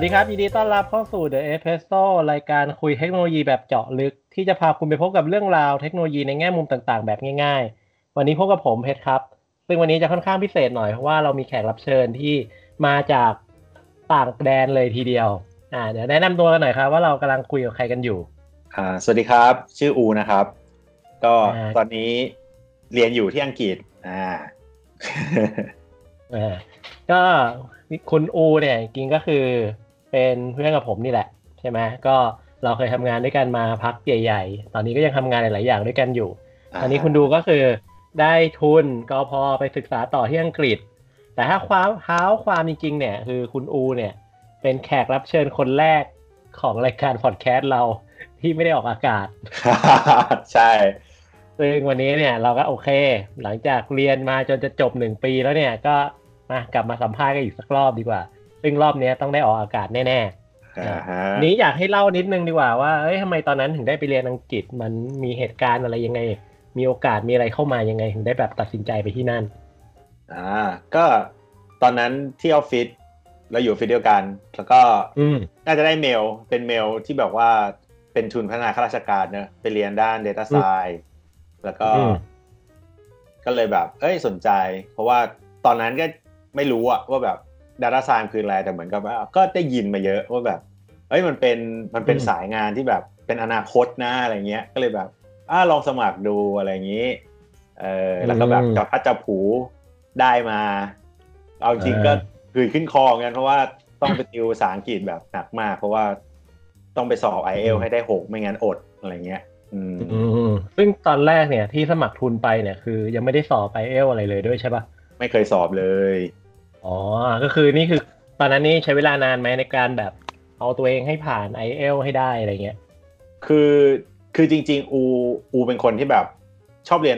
สวัสดีครับยินดีต้อนรับเข้าสู่ The Espresso รายการคุยเทคโนโลยีแบบเจาะลึกที่จะพาคุณไปพบกับเรื่องราวเทคโนโลยีในแง่มุมต่างๆแบบง่ายๆวันนี้พบกับผมเพชรครับซึ่งวันนี้จะค่อนข้างพิเศษหน่อยเพราะว่าเรามีแขกรับเชิญที่มาจากต่างแดนเลยทีเดียวเดี๋ยวแนะนำตัวกันหน่อยครับว่าเรากำลังคุยกับใครกันอยู่สวัสดีครับชื่ออูนะครับก็ตอนนี้เรียนอยู่ที่อังกฤษก็คุณอูเนี่ยจริงก็คือเป็นเพื่อนกับผมนี่แหละใช่ไหมก็เราเคยทำงานด้วยกันมาพักใหญ่ๆตอนนี้ก็ยังทำงานหลายๆอย่างด้วยกันอยู่ตอนนี้คุณดูก็คือได้ทุนกพ.ไปศึกษาต่อที่อังกฤษแต่ถ้าความจริงๆเนี่ยคือคุณอูเนี่ยเป็นแขกรับเชิญคนแรกของรายการพอดแคสต์เราที่ไม่ได้ออกอากาศ ใช่ซึ่งวันนี้เนี่ยเราก็โอเคหลังจากเรียนมาจนจะจบ1ปีแล้วเนี่ยก็มากลับมาสัมภาษณ์กันอีกสักรอบดีกว่าซึ่งรอบนี้ต้องได้ออกอากาศแน่ๆนี้อยากให้เล่านิดนึงดีกว่าว่าทำไมตอนนั้นถึงได้ไปเรียนอังกฤษมันมีเหตุการณ์อะไรยังไงมีโอกาสมีอะไรเข้ามายังไงถึงได้แบบตัดสินใจไปที่นั่นก็ตอนนั้นที่ออฟฟิศเราอยู่ออฟฟิศเดียวกันแล้วก็น่าจะได้เมลเป็นเมลที่แบบว่าเป็นทุนพัฒนาข้าราชการเนอะไปเรียนด้าน Data Science แล้วก็เลยแบบสนใจเพราะว่าตอนนั้นก็ไม่รู้ว่าแบบ Data Science คืออะไรแต่เหมือนกับว่าก็ได้ยินมาเยอะว่าแบบมันเป็นสายงานที่แบบเป็นอนาคตนะอะไรเงี้ยก็เลยแบบลองสมัครดูอะไรอย่างงี้แล้วก็แบบจับพัดจับผูได้มาเอาจริงก็คือขึ้นคอกันเพราะว่าต้องไปติวภาษาอังกฤษแบบหนักมากเพราะว่าต้องไปสอบ IELTS ให้ได้6ไม่งั้นอดอะไรเงี้ยซึ่งตอนแรกเนี่ยที่สมัครทุนไปเนี่ยคือยังไม่ได้สอบ IELTS อะไรเลยด้วยใช่ปะไม่เคยสอบเลยก็คือนี่คือตอนนั้นนี่ใช้เวลานานไหมในการแบบเอาตัวเองให้ผ่าน IELTS ให้ได้อะไรเงี้ยคือจริงๆอูเป็นคนที่แบบชอบเรี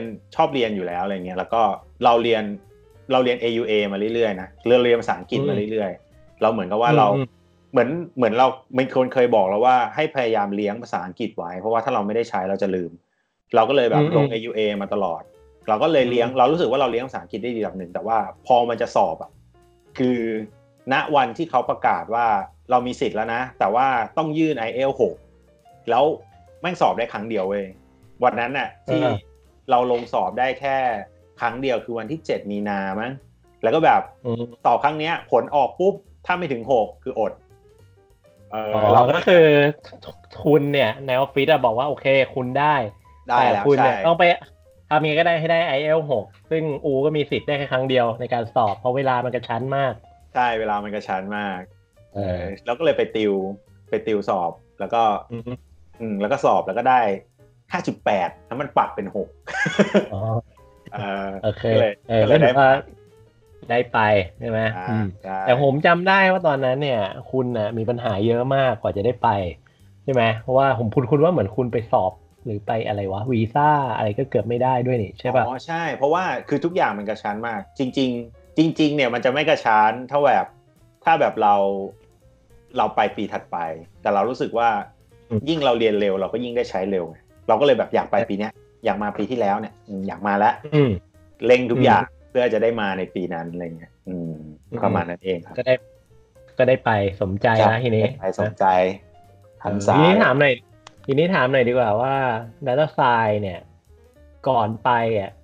ยนอยู่แล้วอะไรเงี้ยแล้วก็เราเรียน AUA มาเรื่อยๆนะเรียนภาษาอังกฤษมาเรื่อยๆเราเหมือนกับว่าเราเหมือนเรามีคนเคยบอกเราว่าให้พยายามเลี้ยงภาษาอังกฤษไว้เพราะว่าถ้าเราไม่ได้ใช้เราจะลืมเราก็เลยแบบลง AUA มาตลอดเราก็เลยเลี้ยงเรารู้สึกว่าเราเลี้ยงภาษาอังกฤษได้ดีระดับนึงแต่ว่าพอมันจะสอบคือณวันที่เขาประกาศว่าเรามีสิทธิ์แล้วนะแต่ว่าต้องยื่น IELTS 6แล้วแม่งสอบได้ครั้งเดียวเว้ยวันนั้นน่ะที่เราลงสอบได้แค่ครั้งเดียวคือวันที่7มีนามั้งแล้วก็แบบสอบครั้งเนี้ยผลออกปุ๊บถ้าไม่ถึง6คืออดเราก็คือคุณเนี่ยในออฟฟิศบอกว่าโอเคคุณได้แล้วคุณเนี่ยต้องไปทำยังไงก็ได้ให้ได้ IELTS 6ซึ่งอูก็มีสิทธิ์ได้แค่ครั้งเดียวในการสอบเพราะเวลามันกระชั้นมากใช่เวลามันกระชั้นมากแล้วก็เลยไปติวสอบแล้วก็แล้วก็สอบแล้วก็ได้ 5.8 แล้วมันปรับเป็น6โอเคก็เลยได้ไปใช่ไหมแต่ผมจำได้ว่าตอนนั้นเนี่ยคุณนะมีปัญหาเยอะมากกว่าจะได้ไปใช่ไหมเพราะว่าผมคุณว่าเหมือนคุณไปสอบหรือไปอะไรวะวีซ่าอะไรก็เกือบไม่ได้ด้วยนี่ใช่ป่ะใช่เพราะว่าคือทุกอย่างมันกระชั้นมากจริงเนี่ยมันจะไม่กระชั้นถ้าแบบเราไปปีถัดไปแต่เรารู้สึกว่ายิ่งเราเรียนเร็วเราก็ยิ่งได้ใช้เร็วเราก็เลยแบบอยากไปปีเนี้ยอยากมาปีที่แล้วเนี่ยอยากมาแล้วเร่งทุกอย่างเพื่อจะได้มาในปีนั้นอะไรเงี้ยประมาณนั้นเองครับก็ได้ไปสมใจนะทีนี้ไปสมใจทันสายนี่ถามหน่อยดีกว่าว่า Data Science เนี่ยก่อนไป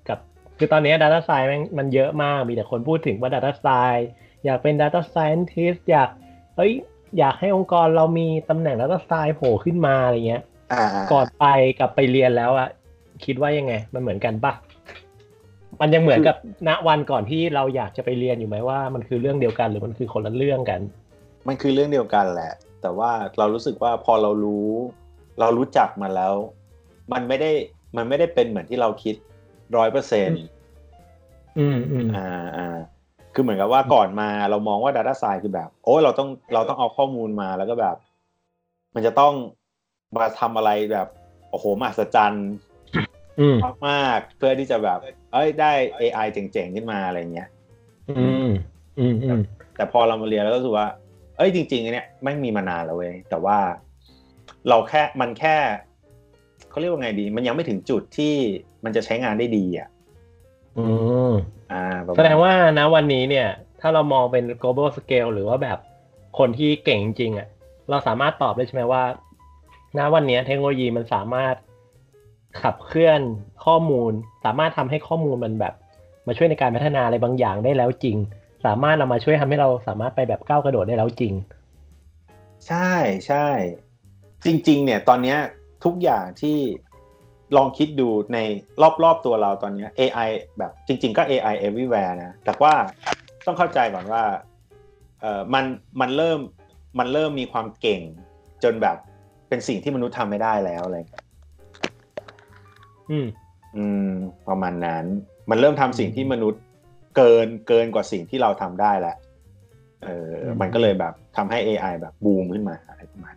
กับคือตอนนี้ Data Science มันเยอะมากมีแต่คนพูดถึงว่า Data Science อยากเป็น Data Scientist อยากให้องค์กรเรามีตำแหน่ง Data Science โผล่ขึ้นมาอะไรเงี้ยก่อนไปกับไปเรียนแล้วคิดว่ายังไงมันเหมือนกันป่ะมันยังเหมือนกับณวันก่อนที่เราอยากจะไปเรียนอยู่ไหมว่ามันคือเรื่องเดียวกันหรือมันคือคนละเรื่องกันมันคือเรื่องเดียวกันแหละแต่ว่าเรารู้สึกว่าพอเรารู้จักมันแล้วมันไม่ได้เป็นเหมือนที่เราคิด 100% คือเหมือนกับว่าก่อนมาเรามองว่า Data Science คือแบบเราต้องเอาข้อมูลมาแล้วก็แบบมันจะต้องมาทำอะไรแบบโอ้โหมหัศจรรย์มากๆเพื่อที่จะแบบได้ AI เจ๋งๆขึ้นมาอะไรเงี้ยแต่พอเรามาเรียนแล้วก็รู้สึกว่าจริงๆอันเนี้ยไม่มีมานานแล้วเว้ยแต่ว่าเราแค่มันแค่เขาเรียกว่าไงดีมันยังไม่ถึงจุดที่มันจะใช้งานได้ดีแสดงว่าณวันนี้เนี่ยถ้าเรามองเป็น global scale หรือว่าแบบ คนที่เก่งจริงๆอ่ะเราสามารถตอบได้ใช่ไหมว่าณวันนี้เทคโนโลยีมันสามารถขับเคลื่อนข้อมูลสามารถทำให้ข้อมูลมันแบบมาช่วยในการพัฒนาอะไรบางอย่างได้แล้วจริงสามารถนำมาช่วยทำให้เราสามารถไปแบบก้าวกระโดดได้แล้วจริงใช่ใช่จริงๆเนี่ยตอนนี้ทุกอย่างที่ลองคิดดูในรอบๆตัวเราตอนนี้ AI แบบจริงๆก็ AI everywhere นะแต่ว่าต้องเข้าใจก่อนว่ามันเริ่มมีความเก่งจนแบบเป็นสิ่งที่มนุษย์ทำไม่ได้แล้วอะไรประมาณนั้นมันเริ่มทำสิ่งที่มนุษย์เกินกว่าสิ่งที่เราทำได้แล้วมันก็เลยแบบทำให้ AI แบบบูมขึ้นมาอะไรประมาณ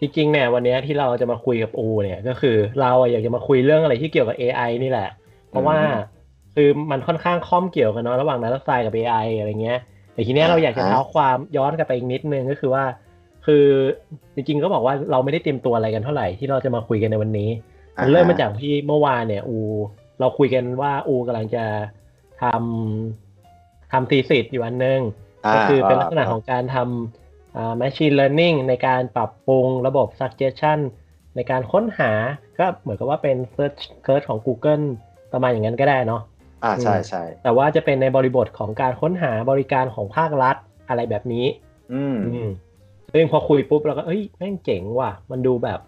จริงๆเนี่ยวันนี้ที่เราจะมาคุยกับโอเนี่ยก็คือเราอยากจะมาคุยเรื่องอะไรที่เกี่ยวกับ AI นี่แหละเพราะว่าคือมันค่อนข้างข้อมเกี่ยวกันเนาะระหว่างนักศึกษากับ AI อะไรเงี้ยแต่ทีเนี้ยเราอยากจะเล่าความย้อนกลับไปอีกนิดนึงก็คือว่าคือจริงๆก็บอกว่าเราไม่ได้เตรียมตัวอะไรกันเท่าไหร่ที่เราจะมาคุยกันในวันนี้มันเริ่มมาจากที่เมื่อวานเนี่ยเราคุยกันว่ากำลังจะทำธีสิสอยู่อันนึงก็คือเป็นลักษณะของการทำ machine learning ในการปรับปรุงระบบ suggestion ในการค้นหาก็เหมือนกับว่าเป็น search ของ Google ประมาณอย่างนั้นก็ได้เนาะใช่ใช่แต่ว่าจะเป็นในบริบทของการค้นหาบริการของภาครัฐอะไรแบบนี้ซึ่งพอคุยปุ๊บเราก็เอ้ยแม่งเจ๋งว่ะมันดูแบบ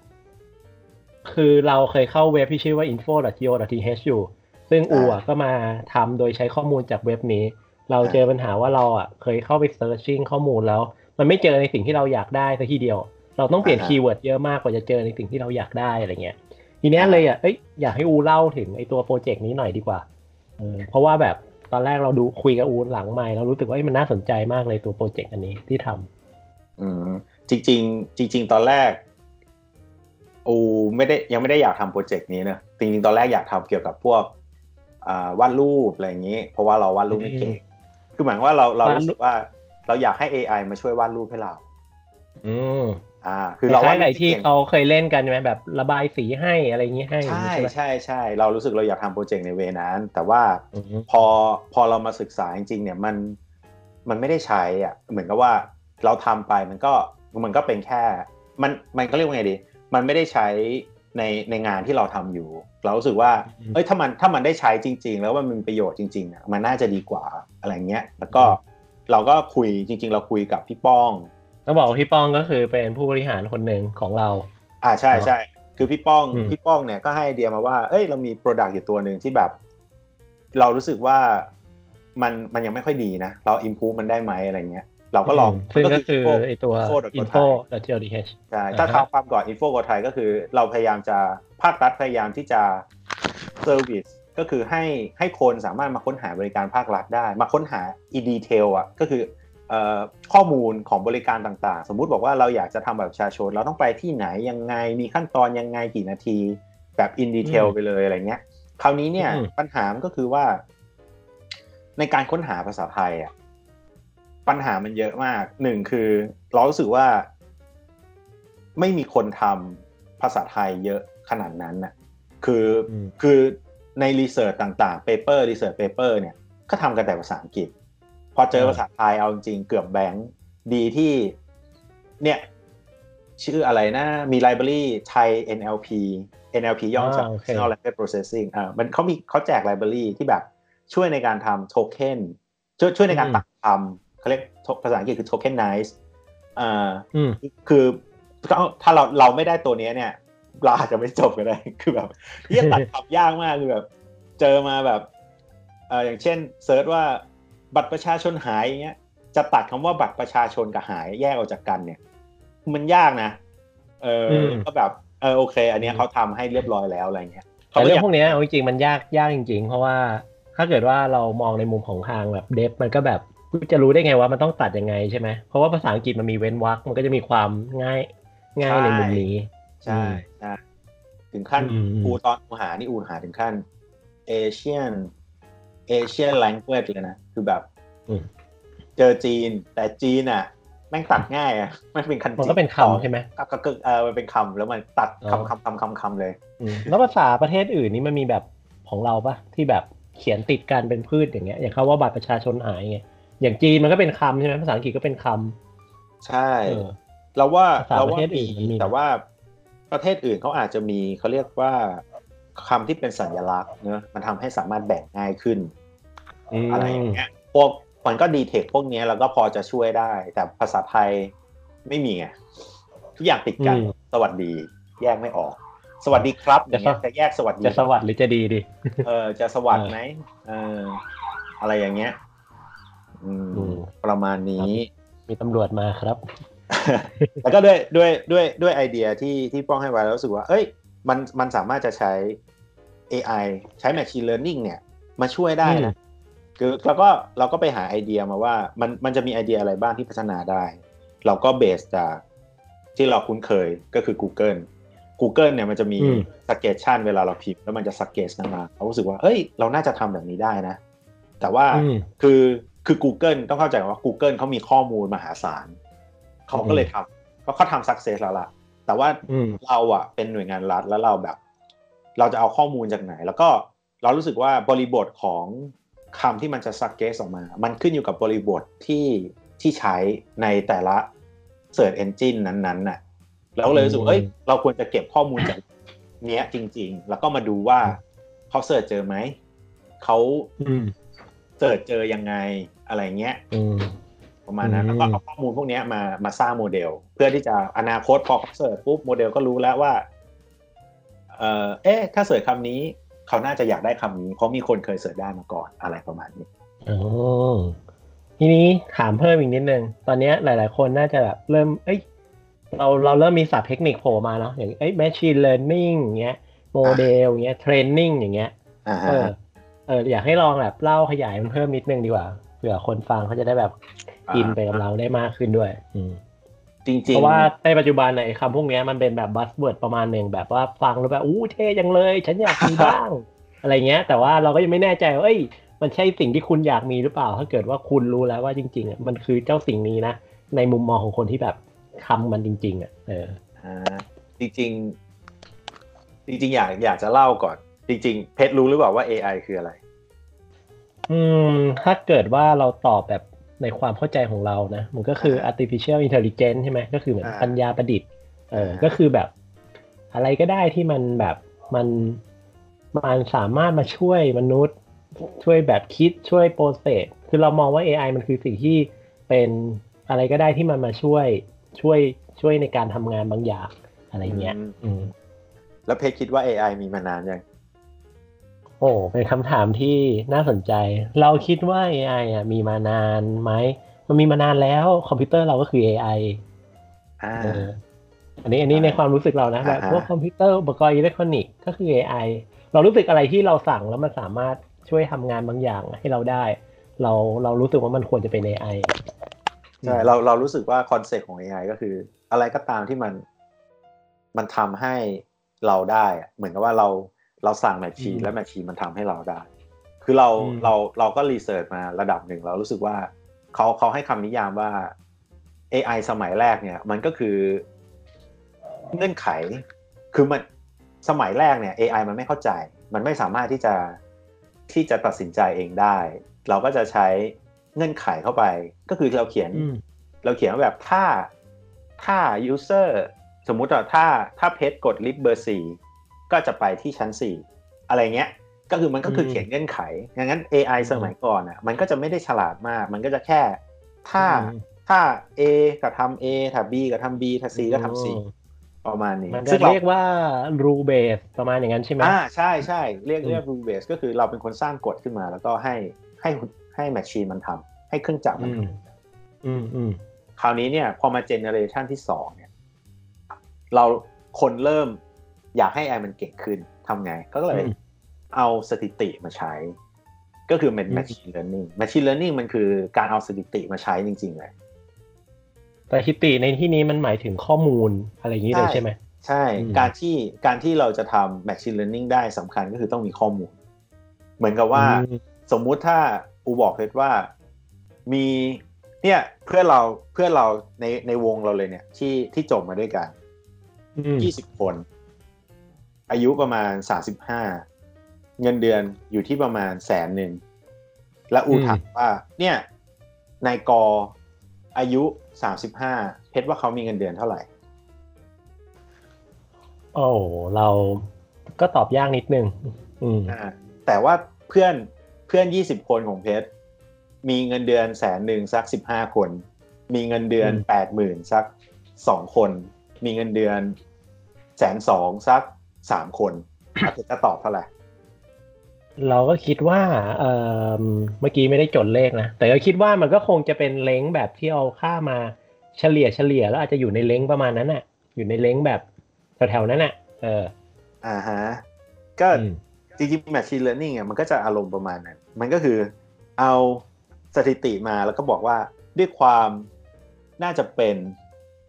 คือเราเคยเข้าเว็บที่ชื่อว่า info.go.th อยู่ซึ่งก็มาทำโดยใช้ข้อมูลจากเว็บนี้เราเจอปัญหาว่าเราเคยเข้าไป searching ข้อมูลแล้วมันไม่เจอในสิ่งที่เราอยากได้ซะทีเดียวเราต้องเปลี่ยนคีย์เวิร์ดเยอะมากกว่าจะเจอในสิ่งที่เราอยากได้อะไรเงี้ยทีนี้เลยอยากให้เล่าถึงไอ้ตัวโปรเจกต์นี้หน่อยดีกว่าเพราะว่าแบบตอนแรกเราดูคุยกับหลังไมค์เรารู้สึกว่ามันน่าสนใจมากเลยตัวโปรเจกต์อันนี้ที่ทำจริงๆตอนแรกยังไม่ได้อยากทำโปรเจกต์นี้นะจริงๆตอนแรกอยากทำเกี่ยวกับพวกวาดรูปอะไรอย่างนี้เพราะว่าเราวาดรูปไม่เก่งคือหมายว่าเรารู้สึกว่าเราอยากให้ AI มาช่วยวาดรูปให้เราคือเราวาดอะไรที่เขาเคยเล่นกันใช่ไหมแบบระบายสีให้อะไรอย่างนี้ให้ใช่เรารู้สึกเราอยากทำโปรเจกต์ในเวนั้นแต่ว่าพอเรามาศึกษาจริงๆเนี่ยมันไม่ได้ใช้เหมือนกับว่าเราทำไปมันก็เป็นแค่มันก็เรียกว่าไงดีมันไม่ได้ใช้ในงานที่เราทำอยู่เรารู้สึกว่าเอ้ยถ้ามันได้ใช้จริงๆแล้วว่ามันมีประโยชน์จริงๆมันน่าจะดีกว่าอะไรเงี้ยแล้วก็เราก็คุยจริงๆเราคุยกับพี่ป้องต้องบอกว่าพี่ป้องก็คือเป็นผู้บริหารคนหนึ่งของเราใช่คือพี่ป้องเนี่ยก็ให้ไอเดียมาว่าเอ้ยเรามี product อยู่ตัวนึงที่แบบเรารู้สึกว่ามันยังไม่ค่อยดีนะเรา improve มันได้ไหมอะไรเงี้ยเราก็ลองก็คือไอตัว info.go.th ใช่ถ้าความก่อน info.go.th ก็คือเราพยายามจะภาครัฐพยายามที่จะ service ก็คือให้คนสามารถมาค้นหาบริการภาครัฐได้มาค้นหา e-detail ก็คือข้อมูลของบริการต่างๆสมมุติบอกว่าเราอยากจะทำแบบประชาชนเราต้องไปที่ไหนยังไงมีขั้นตอนยังไงกี่นาทีแบบ in detail ไปเลยอะไรเงี้ยคราวนี้เนี่ยปัญหามันก็คือว่าในการค้นหาภาษาไทยปัญหามันเยอะมากหนึ่งคือเรารู้สึกว่าไม่มีคนทำภาษาไทยเยอะขนาดนั้นน่ะคือในรีเสิร์ชต่างๆ research paper เนี่ยก็ทำกันแต่ภาษาอังกฤษพอเจอภาษาไทยเอาจริงเกือบแบงค์ดีที่เนี่ยชื่ออะไรนะมี library Thai NLP ย่อจาก Natural Language Processing มันเขาแจก library ที่แบบช่วยในการทำโทเค็นช่วยในการตักคำเขาเรียกภาษาอังกฤษคือ tokenize คือถ้าเราไม่ได้ตัวนี้เนี่ยเราอาจจะไม่จบก็ได้คือแบบที่ตักคำยากมากคือแบบเจอมาแบบอย่างเช่นเซิร์ชว่าบัตรประชาชนหายอย่างเงี้ยจะตัดคำว่าบัตรประชาชนกับหายแยกออกจากกันเนี่ยมันยากนะก็แบบโอเคอันนี้เขาทำให้เรียบร้อยแล้วอะไรเงี้ยแต่เรื่องพวกนี้จริงๆมันยากจริงๆเพราะว่าถ้าเกิดว่าเรามองในมุมของทางแบบเดฟมันก็แบบจะรู้ได้ไงว่ามันต้องตัดยังไงใช่ไหมเพราะว่าภาษาอังกฤษมันมีเว้นวรรคมันก็จะมีความง่ายในมุมนี้ใช่ถึงขั้นตอนหานี่หาถึงขั้นAsian language เลยนะคือแบบเจอจีนแต่จีนแม่งตัดง่ายไม่เป็นคันจีนมันก็เป็นคำใช่ไหมก็มันเป็นคำแล้วมันตัดคำเลยแล้วภาษาประเทศอื่นนี่มันมีแบบของเราปะที่แบบเขียนติดกันเป็นพืชอย่างเงี้ยอย่างเขาว่าบัตรประชาชนหายไงอย่างจีนมันก็เป็นคำใช่ไหมภาษาอังกฤษก็เป็นค ใช่เราว่าประเทศอื่นมีแต่ว่าประเทศอื่นเขาอาจจะมีเขาเรียกว่าคำที่เป็นสัญลักษณ์เนอะมันทำให้สามารถแบ่งง่ายขึ้น อะไรอย่างเงี้ยพวกมันก็ดีเทคพวกนี้เราก็พอจะช่วยได้แต่ภาษาไทยไม่มีไงทุกอย่างติดกันสวัสดีแยกไม่ออกสวัสดีครับอย่างเงี้ยจะแยกสวัสดีจะสวัสดีหรือจะดีดิจะสวัสดีไหมอะไรอย่างเงี้ยประมาณนี้มีตำรวจมาครับแล้วก็ด้วยไอเดียที่ป้องให้ไว้แล้วรู้สึกว่าเอ้ยมันสามารถจะใช้ AI ใช้ Machine Learning เนี่ยมาช่วยได้นะคือเราก็ไปหาไอเดียมาว่ามันจะมีไอเดียอะไรบ้างที่พัฒนาได้เราก็เบสจากที่เราคุ้นเคยก็คือ Google เนี่ยมันจะมี suggestion เวลาเราพิมพ์แล้วมันจะ suggest มาเรารู้สึกว่าเอ้ยเราน่าจะทำแบบนี้ได้นะแต่ว่าคือ Google ต้องเข้าใจว่า Google เขามีข้อมูลมหาศาลเขาก็เลยทำเพราะเขาทำ success แล้วล่ะแต่ว่าเราอะเป็นหน่วยงานรัฐแล้วเราแบบเราจะเอาข้อมูลจากไหนแล้วก็เรารู้สึกว่าบริบทของคำที่มันจะ suggest ออกมามันขึ้นอยู่กับบริบทที่ใช้ในแต่ละ search engine นั้นๆน่ะเราเลยรู้สึกเอ้ยเราควรจะเก็บข้อมูลจากเนี้ยจริงๆแล้วก็มาดูว่าเขาเสิร์ชเจอไหมเขาเสิร์ชเจอยังไงอะไรเงี้ยประมาณนั้นแล้วก็เอาข้อมูลพวกนี้มาสร้างโมเดลเพื่อที่จะอนาคตพอเขาเสิร์ชปุ๊บโมเดลก็รู้แล้วว่าถ้าเสิร์ชคำนี้เขาน่าจะอยากได้คำนี้เพราะมีคนเคยเสิร์ชได้มาก่อนอะไรประมาณนี้ทีนี้ถามเพิ่มอีกนิดนึงตอนนี้หลายๆคนน่าจะแบบเริ่มเอ้ยเราเริ่มมีศัพท์เทคนิคโผล่มาเนาะอย่างmachine learning อย่างเงี้ยโมเดลอย่างเงี้ย training อย่างเงี้ยอยากให้ลองแบบเล่าขยายมันเพิ่มนิดนึงดีกว่าเผื่อคนฟังเขาจะได้แบบอินไปกับเราได้มากขึ้นด้วยจริงๆเพราะว่าในปัจจุบันไอ้คำพวกนี้มันเป็นแบบบัสเวิร์ดประมาณนึงแบบว่าฟังแล้วแบบอู้เท่จังเลยฉันอยากมีบ้างอะไรเงี้ยแต่ว่าเราก็ยังไม่แน่ใจว่ามันใช่สิ่งที่คุณอยากมีหรือเปล่าถ้าเกิดว่าคุณรู้แล้วว่าจริงๆมันคือเจ้าสิ่งนี้นะในมุมมองของคนที่แบบทำมันจริงๆจริงอยากจะเล่าก่อนจริงๆเพชรรู้หรือเปล่าว่า AI คืออะไรถ้าเกิดว่าเราตอบแบบในความเข้าใจของเรานะมันก็คือ artificial intelligence ใช่ไหมก็คือเหมือนปัญญาประดิษฐ์ก็คือแบบอะไรก็ได้ที่มันแบบมันสามารถมาช่วยมนุษย์ช่วยแบบคิดช่วยโปรเซสคือเรามองว่า AI มันคือสิ่งที่เป็นอะไรก็ได้ที่มันมาช่วยในการทำงานบางอย่างอะไรเงี้ยแล้วเพชรคิดว่า AI มีมานานยังโอ้เป็นคำถามที่น่าสนใจเราคิดว่า AI มีมานานไหมมันมีมานานแล้วคอมพิวเตอร์เราก็คือ AI อันนี้ในความรู้สึกเรานะแบบพวกคอมพิวเตอร์อุปกรณ์อิเล็กทรอนิกส์ก็คือ AI เรารู้สึกอะไรที่เราสั่งแล้วมันสามารถช่วยทำงานบางอย่างให้เราได้เรารู้สึกว่ามันควรจะเป็น AIใช่เรารู้สึกว่าคอนเซ็ปต์ของ AI ก็คืออะไรก็ตามที่มันทำให้เราได้เหมือนกับว่าเราสั่งแมชชีนและแมชชีนมันทำให้เราได้คือเราก็รีเสิร์ชมาระดับหนึ่งเรารู้สึกว่าเขาให้คำนิยามว่า AI สมัยแรกเนี่ยมันก็คือเงื่อนไขคือมันสมัยแรกเนี่ย AI มันไม่เข้าใจมันไม่สามารถที่จะตัดสินใจเองได้เราก็จะใช้เงื่อนไขเข้าไปก็คือเราเขียนว่าแบบถ้า user สมมุติว่าถ้าเพจกดลิฟต์เบอร์4ก็จะไปที่ชั้น4อะไรเงี้ยก็คือมันก็คือเขียนเงื่อนไขงั้น AI สมัยก่อนน่ะมันก็จะไม่ได้ฉลาดมากมันก็จะแค่ถ้า A ก็ทำ A ถ้า B ก็ทำ B ถ้า C ก็ทำ C ประมาณนี้ซึ่งเรียกว่า rule based ประมาณอย่างนั้นใช่มั้ยใช่เรียก rule based ก็คือเราเป็นคนสร้างกฎขึ้นมาแล้วก็ให้แมชชีนมันทำให้เครื่องจักรมันทำคราวนี้เนี่ยพอมาเจเนเรชันที่2เนี่ยเราคนเริ่มอยากให้ AI มันเก่งขึ้นทำไงก็เลยเอาสถิติมาใช้ก็คือเป็น machine learning machine learning มันคือการเอาสถิติมาใช้จริงๆเลยแต่สถิติในที่นี้มันหมายถึงข้อมูลอะไรอย่างนี้เลยใช่ไหมใช่การที่เราจะทำ machine learning ได้สำคัญก็คือต้องมีข้อมูลเหมือนกับว่าสมมุติถ้าอูบอกเพชรว่ามีเนี่ยเพื่อนเราในวงเราเลยเนี่ยที่จบมาด้วยกัน20คนอายุประมาณ35เงินเดือนอยู่ที่ประมาณ100,000และอูถามว่าเนี่ยนายก อายุ35เพชรว่าเขามีเงินเดือนเท่าไหร่โอ้เราก็ตอบยากนิดนึงแต่ว่าเพื่อน20คนของเพชรมีเงินเดือน100,000สัก15คนมีเงินเดือน 80,000 สัก2คนมีเงินเดือน120,000สัก3คนเพชรจะตอบเท่าไหร่เราก็คิดว่าเมื่อกี้ไม่ได้จดเลขนะแต่ก็คิดว่ามันก็คงจะเป็นเลนจ์แบบที่เอาค่ามาเฉลี่ยแล้วอาจจะอยู่ในเลนจ์ประมาณนั้นน่ะอยู่ในเลนจ์แบบแถวๆนั้นน่ะฮะก็จริงๆ machine learning อ่ะมันก็จะอารมณ์ประมาณนั้นมันก็คือเอาสถิติมาแล้วก็บอกว่าด้วยความน่าจะเป็น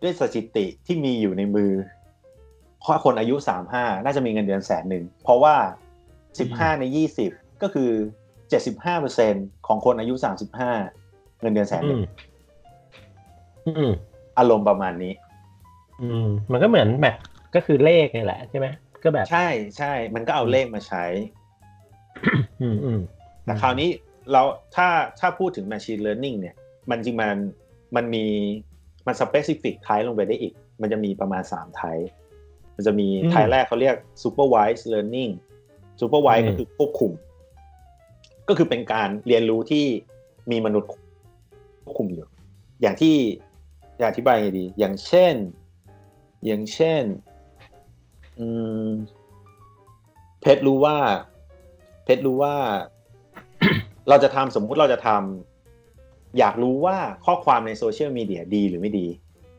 ด้วยสถิติที่มีอยู่ในมือเพราะคนอายุ35น่าจะมีเงินเดือน100,000เพราะว่า15ใน20ก็คือ 75% ของคนอายุ35เงินเดือน100,000อารมณ์ประมาณนี้มันก็เหมือนแบบก็คือเลขนี่แหละใช่ไหมก็แบบใช่ๆมันก็เอาเลขมาใช้ แต่คราวนี้เราถ้าพูดถึง machine learning เนี่ยมันจริงมันมีมัน specific type ลงไปได้อีกมันจะมีประมาณ3 type มันจะมี type แรกเขาเรียก supervised learning supervised ก็คือควบคุมก็คือเป็นการเรียนรู้ที่มีมนุษย์ควบคุมอยู่อย่างที่อธิบายไงดีอย่างเช่นเพชรรู้ว่า เราจะทำสมมุติเราจะทำอยากรู้ว่าข้อความในโซเชียลมีเดียดีหรือไม่ดี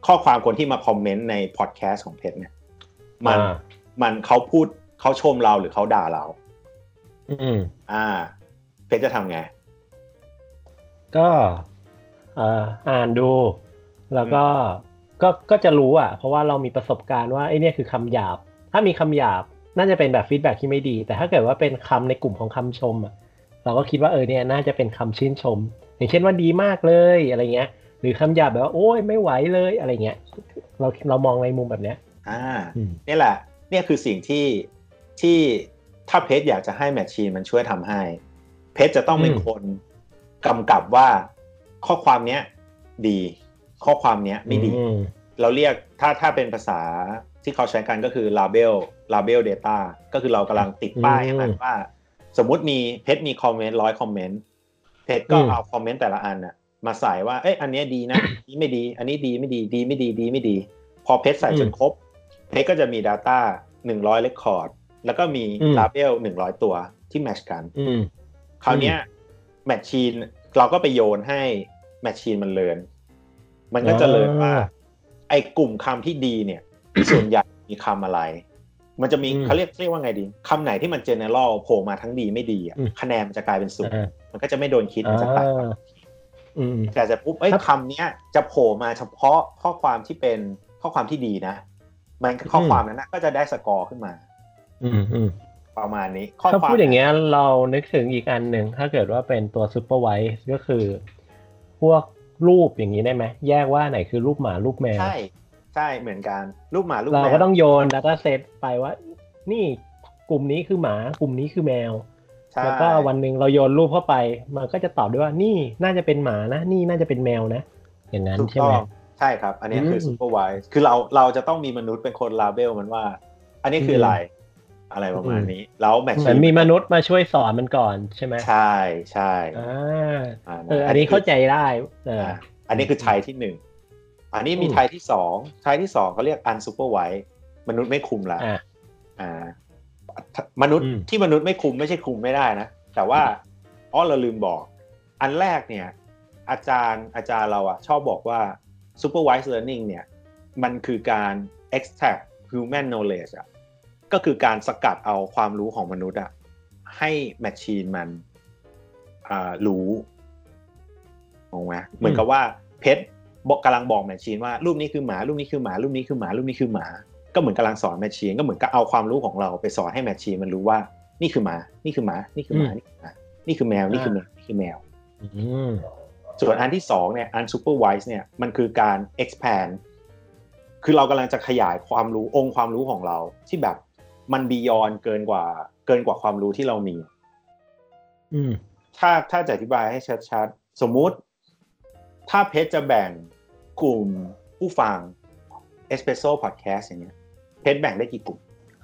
ข้อความคนที่มาคอมเมนต์ในพอดแคสต์ของเพชรเนี่ยมันเขาพูดเขาชมเราหรือเขาด่าเราเพชรจะทำไงก็อ่านดูแล้วก็จะรู้อ่ะเพราะว่าเรามีประสบการณ์ว่าไอ้เนี่ยคือคำหยาบถ้ามีคำหยาบน่าจะเป็นแบบฟีดแบ็กที่ไม่ดีแต่ถ้าเกิดว่าเป็นคำในกลุ่มของคำชมอ่ะเราก็คิดว่าเนี่ยน่าจะเป็นคำชื่นชมอย่างเช่นว่าดีมากเลยอะไรเงี้ยหรือคำหยาบแบบว่าโอ๊ยไม่ไหวเลยอะไรเงี้ยเรามองในมุมแบบเนี้ยนี่แหละเนี่ยคือสิ่งที่ถ้าเพจอยากจะให้แมชชีนมันช่วยทำให้เพจจะต้องเป็นคนกำกับว่าข้อความเนี้ยดีข้อความเนี้ยไม่ดีเราเรียกถ้าเป็นภาษาที่เขาใช้กันก็คือ label data ก็คือเรากำลังติดป้ายให้มันว่าสมมุติมีเพจมีคอมเมนต์100คอมเมนต์เพจก็เอาคอมเมนต์แต่ละอันน่ะมาใส่ว่าเอ้ยอันเนี้ยดีนะนี่ไม่ดีอันนี้ดีไม่ดีดีไม่ดีดีไม่ดีพอเพจใส่จนครบเพจก็จะมี data 100 record แล้วก็มี label 100 ตัวที่แมทช์กันคราวเนี้ยแมชชีนเราก็ไปโยนให้แมชชีนมันเลิร์นมันก็จะเลิร์นว่าไอ้กลุ่มคำที่ดีเนี่ยส่วนใหญ่มีคำอะไรมันจะมีเขาเรียกว่าไงดีคำไหนที่มัน general โผล่มาทั้งดีไม่ดีคะแนนมันจะกลายเป็นศูนย์มันก็จะไม่โดนคิดมันจะตัดแต่จะปุ๊บคำนี้จะโผล่มาเฉพาะข้อความที่เป็นข้อความที่ดีนะมันข้อความนั้นก็จะได้สกอร์ขึ้นมาประมาณนี้ข้อความพูดอย่างเงี้ยเรานึกถึงอีกอันหนึ่งถ้าเกิดว่าเป็นตัว supervise ก็คือพวกรูปอย่างนี้ได้ไหมแยกว่าไหนคือรูปหมารูปแมวใช่เหมือนกันรูปหมารูปแมวเราก็ต้องโยน data set ไปว่านี่กลุ่มนี้คือหมากลุ่มนี้คือแมวแล้วก็วันหนึ่งเราโยนรูปเข้าไปมันก็จะตอบด้วยว่านี่น่าจะเป็นหมานะนี่น่าจะเป็นแมวนะอย่างนั้นใช่ไหมใช่ครับอันนี้คือ supervise คือเราจะต้องมีมนุษย์เป็นคน label มันว่าอันนี้คืออะไรประมาณนี้แล้วแมชชีนมันมีมนุษย์มาช่วยสอนมันก่อนใช่ไหมใช่อันนี้เข้าใจได้อันนี้คือไทยที่หนึ่งอันนี้มีไทยที่สองเขาเรียก unsupervised มนุษย์ไม่คุมละมนุษย์ที่มนุษย์ไม่คุมไม่ใช่คุมไม่ได้นะแต่ว่าเราลืมบอกอันแรกเนี่ยอาจารย์เราชอบบอกว่า supervised learning เนี่ยมันคือการ extract human knowledge ก็คือการสกัดเอาความรู้ของมนุษย์ให้แมชชีนมันรู้งงไหมเหมือนกับว่าเพชรกำลังบอกแมชชีนว่ารูปนี้คือหมารูปนี้คือหมารูปนี้คือหมารูปนี้คือหมาก็เหมือนกำลังสอนแมชชีนก็เหมือนกับเอาความรู้ของเราไปสอนให้แมชชีนมันรู้ว่านี่คือหมานี่คือหมานี่คือหมานี่คือหมานี่คือแมวนี่คือแมวนี่คือแมวส่วนอันที่2เนี่ยอัน supervised เนี่ยมันคือการ expand คือเรากำลังจะขยายความรู้องค์ความรู้ของเราที่แบบมัน beyond เกินกว่าความรู้ที่เรามีถ้าจะอธิบายให้ชัดๆสมมุติถ้าเพจจะแบ่ง กลุ่มผู้ฟัง Espresso Podcast อย่างเงี้ยเพจแบ่งได้กี่กลุ่ม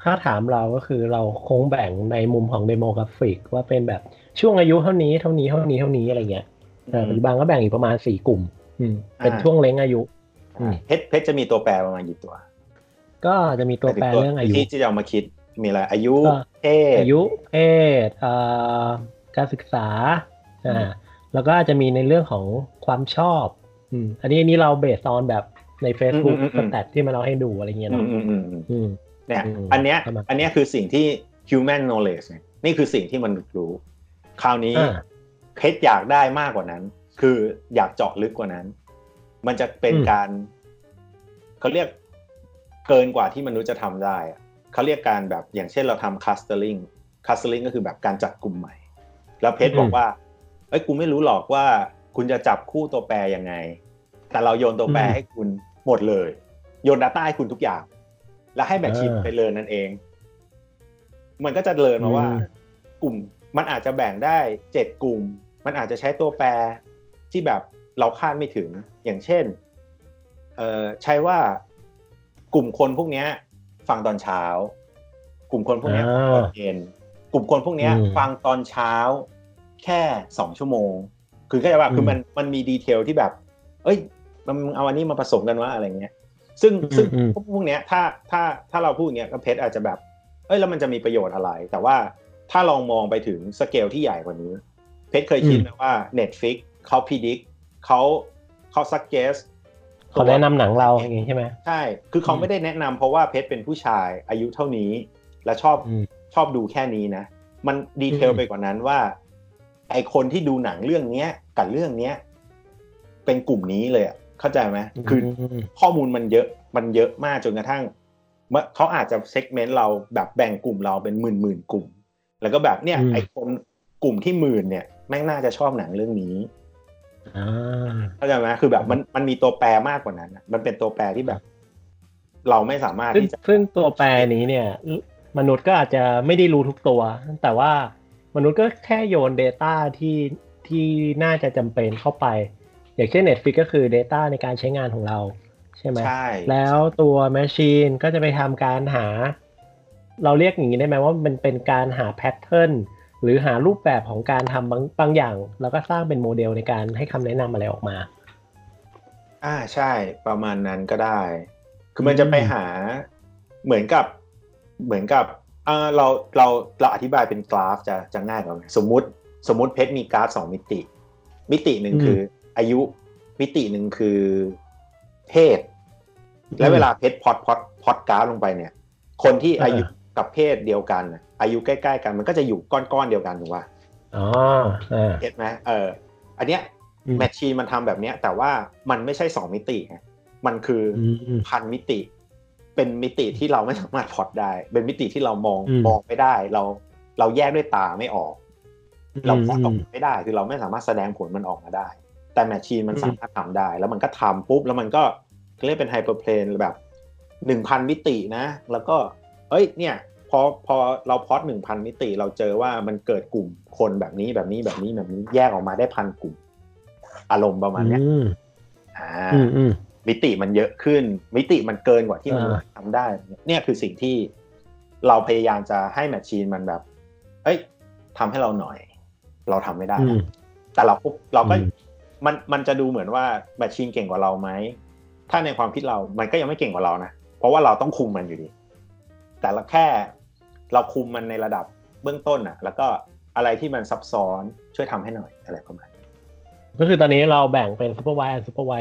ถ้าถามเราก็คือเราคงแบ่งในมุมของเดโมกราฟิกว่าเป็นแบบช่วงอายุเท่านี้เท่านี้เท่านี้เท่านี้อะไรเงี้ยหรือบางก็แบ่งอีกประมาณ4กลุ่มเป็นช่วงเล้งอายุเพจจะมีตัวแปรประมาณกี่ตัวก็จะมีตัวแปรเรื่องอายุที่จะเอามาคิดมีอะไรอายุเพศการศึกษาแล้วก็จะมีในเรื่องของความชอบอันนี้เราเบสออนแบบใน Facebook สแตทที่มันเอาให้ดูอะไรเงี้ยเนาะเนี่ยอันเนี้ยคือสิ่งที่ human knowledge นี่คือสิ่งที่มนุษย์รู้คราวนี้เพจอยากได้มากกว่านั้นคืออยากเจาะลึกกว่านั้นมันจะเป็นการเขาเรียกเกินกว่าที่มนุษย์จะทำได้เขาเรียกการแบบอย่างเช่นเราทำ clustering ก็คือแบบการจัดกลุ่มใหม่แล้วเพจบอกว่าเอ้ยกูไม่รู้หรอกว่าคุณจะจับคู่ตัวแปรยังไงแต่เราโยนตัวแปรให้คุณหมดเลยโยน data ให้คุณทุกอย่างแล้วให้แมชชีนไปเลิร์นนั่นเองมันก็จะเลิร์นมาว่ากลุ่มมันอาจจะแบ่งได้7กลุ่มมันอาจจะใช้ตัวแปรที่แบบเราคาดไม่ถึงอย่างเช่นใช้ว่ากลุ่มคนพวกนี้ฟังตอนเช้ากลุ่มคนพวกนี้ตอนเย็นกลุ่มคนพวกนี้ฟังตอนเช้าแค่2ชั่วโมงคือก็จะแบบคือมันมีดีเทลที่แบบเอ้ยมันเอาอันนี้มาผสมกันวะอะไรเงี้ยซึ่งพวกเนี้ยถ้าเราพูดอย่างเงี้ยก็เพจอาจจะแบบเอ้ยแล้วมันจะมีประโยชน์อะไรแต่ว่าถ้าลองมองไปถึงสเกลที่ใหญ่กว่านี้เพจเคยคิดนะว่า Netflix เค้า predict เค้า suggest เค้าแนะนำหนังเราอย่างงี้ใช่มั้ยใช่คือเค้าไม่ได้แนะนำเพราะว่าเพจเป็นผู้ชายอายุเท่านี้และชอบดูแค่นี้นะมันดีเทลไปกว่านั้นว่าไอคนที่ดูหนังเรื่องนี้กับเรื่องนี้เป็นกลุ่มนี้เลยอ่ะเข้าใจไหมคือข้อมูลมันเยอะมากจนกระทั่งเขาอาจจะเซกเมนต์เราแบบแบ่งกลุ่มเราเป็นหมื่นกลุ่มแล้วก็แบบเนี่ยไอคนกลุ่มที่หมื่นเนี่ยแม่งน่าจะชอบหนังเรื่องนี้เข้าใจไหมคือแบบมันมีตัวแปรมากกว่านั้นมันเป็นตัวแปรที่แบบเราไม่สามารถที่จะซึ่งตัวแปรนี้เนี่ยมนุษย์ก็อาจจะไม่ได้รู้ทุกตัวแต่ว่ามนุษย์ก็แค่โยน data ที่น่าจะจำเป็นเข้าไปอย่างเช่น Netflix ก็คือ data ในการใช้งานของเราใช่ไหมใช่แล้วตัว machine ก็จะไปทำการหาเราเรียกอย่างนี้ได้ไหมว่ามันเป็นการหา pattern หรือหารูปแบบของการทำบางอย่างแล้วก็สร้างเป็นโมเดลในการให้คำแนะนำอะไรออกมาใช่ประมาณนั้นก็ได้คือมันจะไปหาเหมือนกับเราอธิบายเป็นกราฟจะง่ายกว่าสมมุติเพจมีกราฟ2มิติหนึ่งคืออายุมิติหนึ่งคือเพศและเวลาเพจพอดกราฟลงไปเนี่ยคนที่อายุกับเพศเดียวกันอายุใกล้ๆกันมันก็จะอยู่ก้อนๆเดียวกันถูกป่ะเห็นไหมอันเนี้ยแมชชีนมันทำแบบเนี้ยแต่ว่ามันไม่ใช่2มิติมันคือพันมิติเป็นมิติที่เราไม่สามารถพอดได้เป็นมิติที่เรามองไม่ได้เราแยกด้วยตาไม่ออกเราพอดออกไม่ได้คือเราไม่สามารถแสดงผลมันออกมาได้แต่แมชชีนมันสามารถทำได้แล้วมันก็ทำปุ๊บแล้วมันก็เรียกเป็นไฮเปอร์เพลนแบบ 1,000 มิตินะแล้วก็เอ้ยเนี่ยพอเราพอด 1,000 มิติเราเจอว่ามันเกิดกลุ่มคนแบบนี้แบบนี้แบบนี้แบบนี้แยกออกมาได้ 1,000 กลุ่มอารมณ์ประมาณเนี้ยมิติมันเยอะขึ้นมิติมันเกินกว่าที่มันทำได้เนี่ยคือสิ่งที่เราพยายามจะให้แมชชีนมันแบบเอ้ยทำให้เราหน่อยเราทำไม่ได้แต่เราก็มันจะดูเหมือนว่าแมชชีนเก่งกว่าเราไหมถ้าในความคิดเรามันก็ยังไม่เก่งกว่าเรานะเพราะว่าเราต้องคุมมันอยู่ดีแต่ละแค่เราคุมมันในระดับเบื้องต้นอ่ะแล้วก็อะไรที่มันซับซ้อนช่วยทำให้หน่อยอะไรประมาณก็คือตอนนี้เราแบ่งเป็นซูเปอร์ไว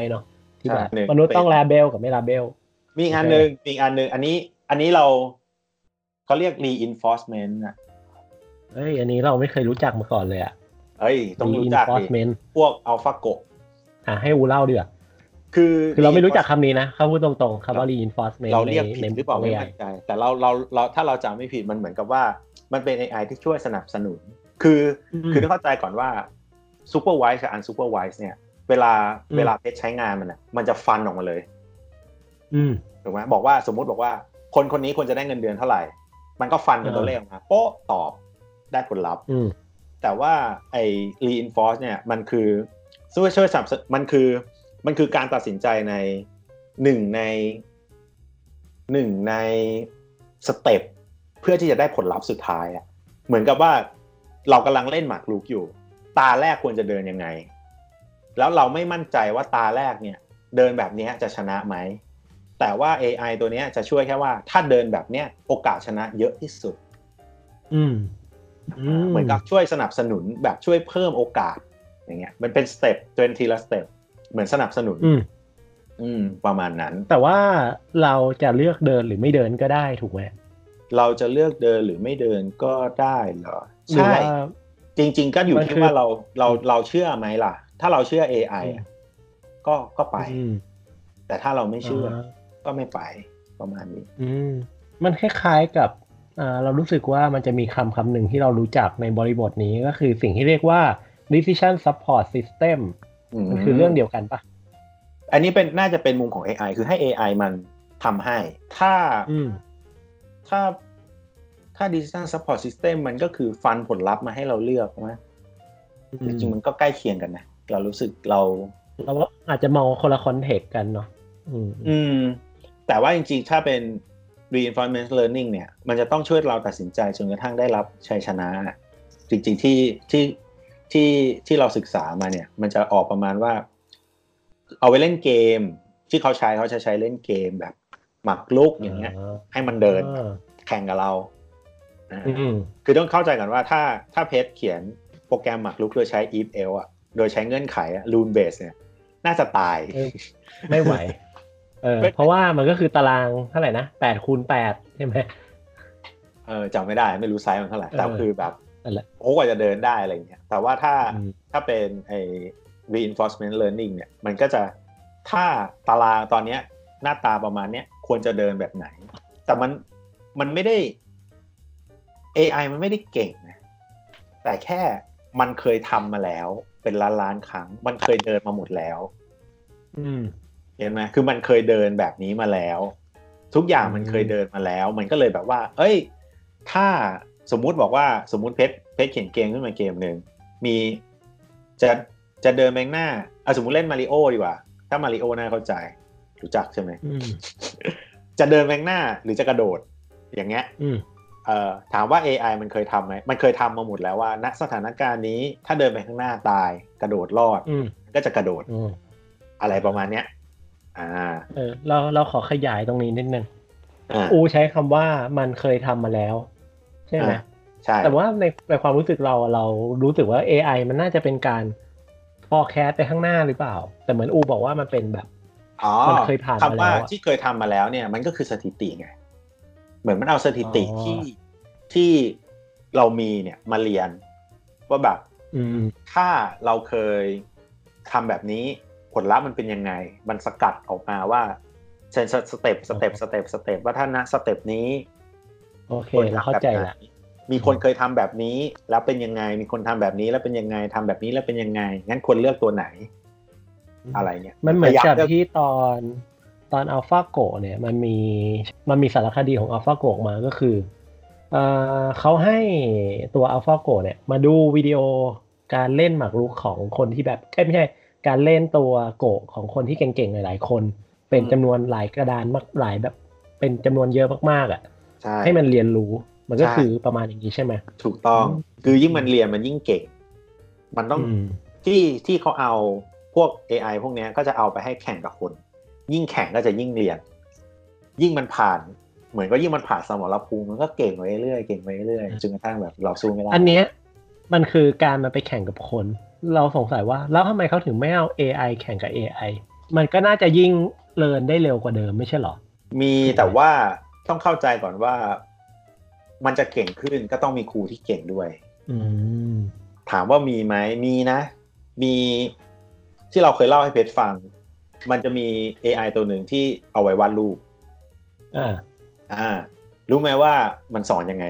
ซ์เนาะมนุษย์ต้องลาเบลกับไม่ลาเบลมีอันนึงอันนี้เราเขาเรียก reinforcement อ่ะเอ้ยอันนี้เราไม่เคยรู้จักมาก่อนเลยอ่ะเอ้ยต้องรู้จักดิพวก AlphaGo ให้อูเล่าดีกว่าคือเราไม่รู้จักคำนี้นะเขาพูดตรงๆคำว่า reinforcement เราเรียกผิดหรือเปล่าไม่มั่นใจแต่เราถ้าเราจำไม่ผิดมันเหมือนกับว่ามันเป็น AI ที่ช่วยสนับสนุนคือต้องเข้าใจก่อนว่า supervise กับ unsupervise เนี่ยเวลาเพจใช้งานมันน่ะมันจะฟันออกมาเลยถูกไหมบอกว่าสมมุติบอกว่าคนนี้ควรจะได้เงินเดือนเท่าไหร่มันก็ฟันเป็นตัวเลขออกมาโป๊ะตอบได้ผลลัพธ์แต่ว่าไอ้ reinforce เนี่ยมันคือช่วยมันคือ มันคือการตัดสินใจในหนึ่งในสเต็ปเพื่อที่จะได้ผลลัพธ์สุดท้ายอ่ะเหมือนกับว่าเรากำลังเล่นหมากรุกอยู่ตาแรกควรจะเดินยังไงแล้วเราไม่มั่นใจว่าตาแรกเนี่ยเดินแบบนี้จะชนะไหมแต่ว่า AI ตัวนี้จะช่วยแค่ว่าถ้าเดินแบบนี้โอกาสชนะเยอะที่สุดเหมือนกับช่วยสนับสนุนแบบช่วยเพิ่มโอกาสอย่างเงี้ยมันเป็นสเต็ปทีละสเต็ปเหมือนสนับสนุนประมาณนั้นแต่ว่าเราจะเลือกเดินหรือไม่เดินก็ได้ถูกไหมเราจะเลือกเดินหรือไม่เดินก็ได้เหรอใช่จริงๆก็อยู่ที่ว่าเราเชื่อไหมล่ะถ้าเราเชื่อ AI ก็ไปแต่ถ้าเราไม่เชื่อก็ไม่ไปประมาณนี้มันคล้ายๆกับเรารู้สึกว่ามันจะมีคำหนึ่งที่เรารู้จักในบริบทนี้ก็คือสิ่งที่เรียกว่า decision support system มันคือเรื่องเดียวกันปะอันนี้เป็นน่าจะเป็นมุมของ AI คือให้ AI มันทำให้ถ้า decision support system มันก็คือฟันผลลัพธ์มาให้เราเลือกนะจริงๆมันก็ใกล้เคียงกันนะเรารู้สึกเราอาจจะมองคนละคอนเทกต์กันเนาะแต่ว่าจริงๆถ้าเป็น reinforcement learning เนี่ยมันจะต้องช่วยเราตัดสินใจจนกระทั่งได้รับชัยชนะจริงๆที่เราศึกษามาเนี่ยมันจะออกประมาณว่าเอาไว้เล่นเกมที่เขาใช้เล่นเกมแบบหมากรุกอย่างเงี้ยให้มันเดินแข่งกับเราคือต้องเข้าใจก่อนว่าถ้าเพจเขียนโปรแกรมหมากรุกโดยใช้ if else อ่ะโดยใช้เงื่อนไขอ่ะ rule base เนี่ยน่าจะตายไม่ไหวเพราะว่ามันก็คือตารางเท่าไหร่นะ8x8ใช่ไหมจำไม่ได้ไม่รู้ไซส์มันเท่าไหร่แต่คือแบบโอ้กว่าจะเดินได้อะไรอย่างเงี้ยแต่ว่าถ้าเป็นไอ้ reinforcement learning เนี่ยมันก็จะถ้าตารางตอนเนี้ยหน้าตาประมาณเนี้ยควรจะเดินแบบไหนแต่มันไม่ได้ AI มันไม่ได้เก่งนะแต่แค่มันเคยทำมาแล้วเป็นล้านครั้งมันเคยเดินมาหมดแล้วเห็นไหมคือมันเคยเดินแบบนี้มาแล้วทุกอย่างมันเคยเดินมาแล้วมันก็เลยแบบว่าเอ้ยถ้าสมมุติบอกว่าสมมุติเพชรเขียนเกมขึ้นมาเกมนึงมีจะเดินไปหน้าสมมุติเล่น Mario ดีกว่าถ้า Mario น่าเข้าใจรู้จักใช่ไหมจะเดินไปหน้าหรือจะกระโดดอย่างเงี้ยถามว่า AI มันเคยทำไหมมันเคยทำมาหมดแล้วว่าณสถานการณ์นี้ถ้าเดินไปข้างหน้าตายกระโดดรอดก็จะกระโดด อะไรประมาณเนี้ยเราขอขยายตรงนี้นิดนึงอูใช้คำว่ามันเคยทำมาแล้วใช่ไหมใช่แต่ว่าในความรู้สึกเรารู้สึกว่า AI มันน่าจะเป็นการforecast ไปข้างหน้าหรือเปล่าแต่เหมือนอูบอกว่ามันเป็นแบบมันเคยผ่านมาแล้วคำว่าที่เคยทำมาแล้วเนี่ยมันก็คือสถิติไงเหมือนมันเอาสถิติที่เรามีเนี่ยมาเรียนว่าแบบถ้าเราเคยทำแบบนี้ผลลัพธ์มันเป็นยังไงมันสกัดออกมาว่าเช่นสเต็ปว่าถ้านะสเต็ปนี้โอเคเราเข้าใจแล้วมีคนเคยทำแบบนี้แล้วเป็นยังไงมีคนทำแบบนี้แล้วเป็นยังไงทำแบบนี้แล้วเป็นยังไงงั้นควรเลือกตัวไหนอะไรเนี่ยมันเหมือนกับที่ตอน AlphaGo เนี่ยมันมีสารคดีของ AlphaGo ออกมาก็คือเขาให้ตัว AlphaGo เนี่ยมาดูวิดีโอการเล่นหมากรุกของคนที่แบบไม่ใช่การเล่นตัวโกะของคนที่เก่งๆหลายๆคนเป็นจำนวนหลายกระดานมากหลายแบบเป็นจำนวนเยอะมากๆอ่ะให้มันเรียนรู้มันก็คือประมาณอย่างนี้ใช่ไหมถูกต้องคือยิ่งมันเรียนมันยิ่งเก่งมันต้องที่เขาเอาพวก AI พวกนี้ก็จะเอาไปให้แข่งกับคนยิ่งแข่งก็จะยิ่งเรียนยิ่งมันผ่านเหมือนก็ยิ่งมันผ่านสมรภูมิมันก็เก่งไปเรื่อยเก่งไปเรื่อยจนกระทั่งแบบเราสู้ไม่ได้อันเนี้ยมันคือการมาไปแข่งกับคนเราสงสัยว่าแล้วทำไมเขาถึงไม่เอา AI แข่งกับ AI มันก็น่าจะยิ่งเรียนได้เร็วกว่าเดิมไม่ใช่หรอมีแต่ว่าต้องเข้าใจก่อนว่ามันจะเก่งขึ้นก็ต้องมีครูที่เก่งด้วยถามว่ามีไหมมีนะมีที่เราเคยเล่าให้เพชรฟังมันจะมี AI ตัวหนึ่งที่เอาไว้วาดรูปรู้ไหมว่ามันสอนยังไง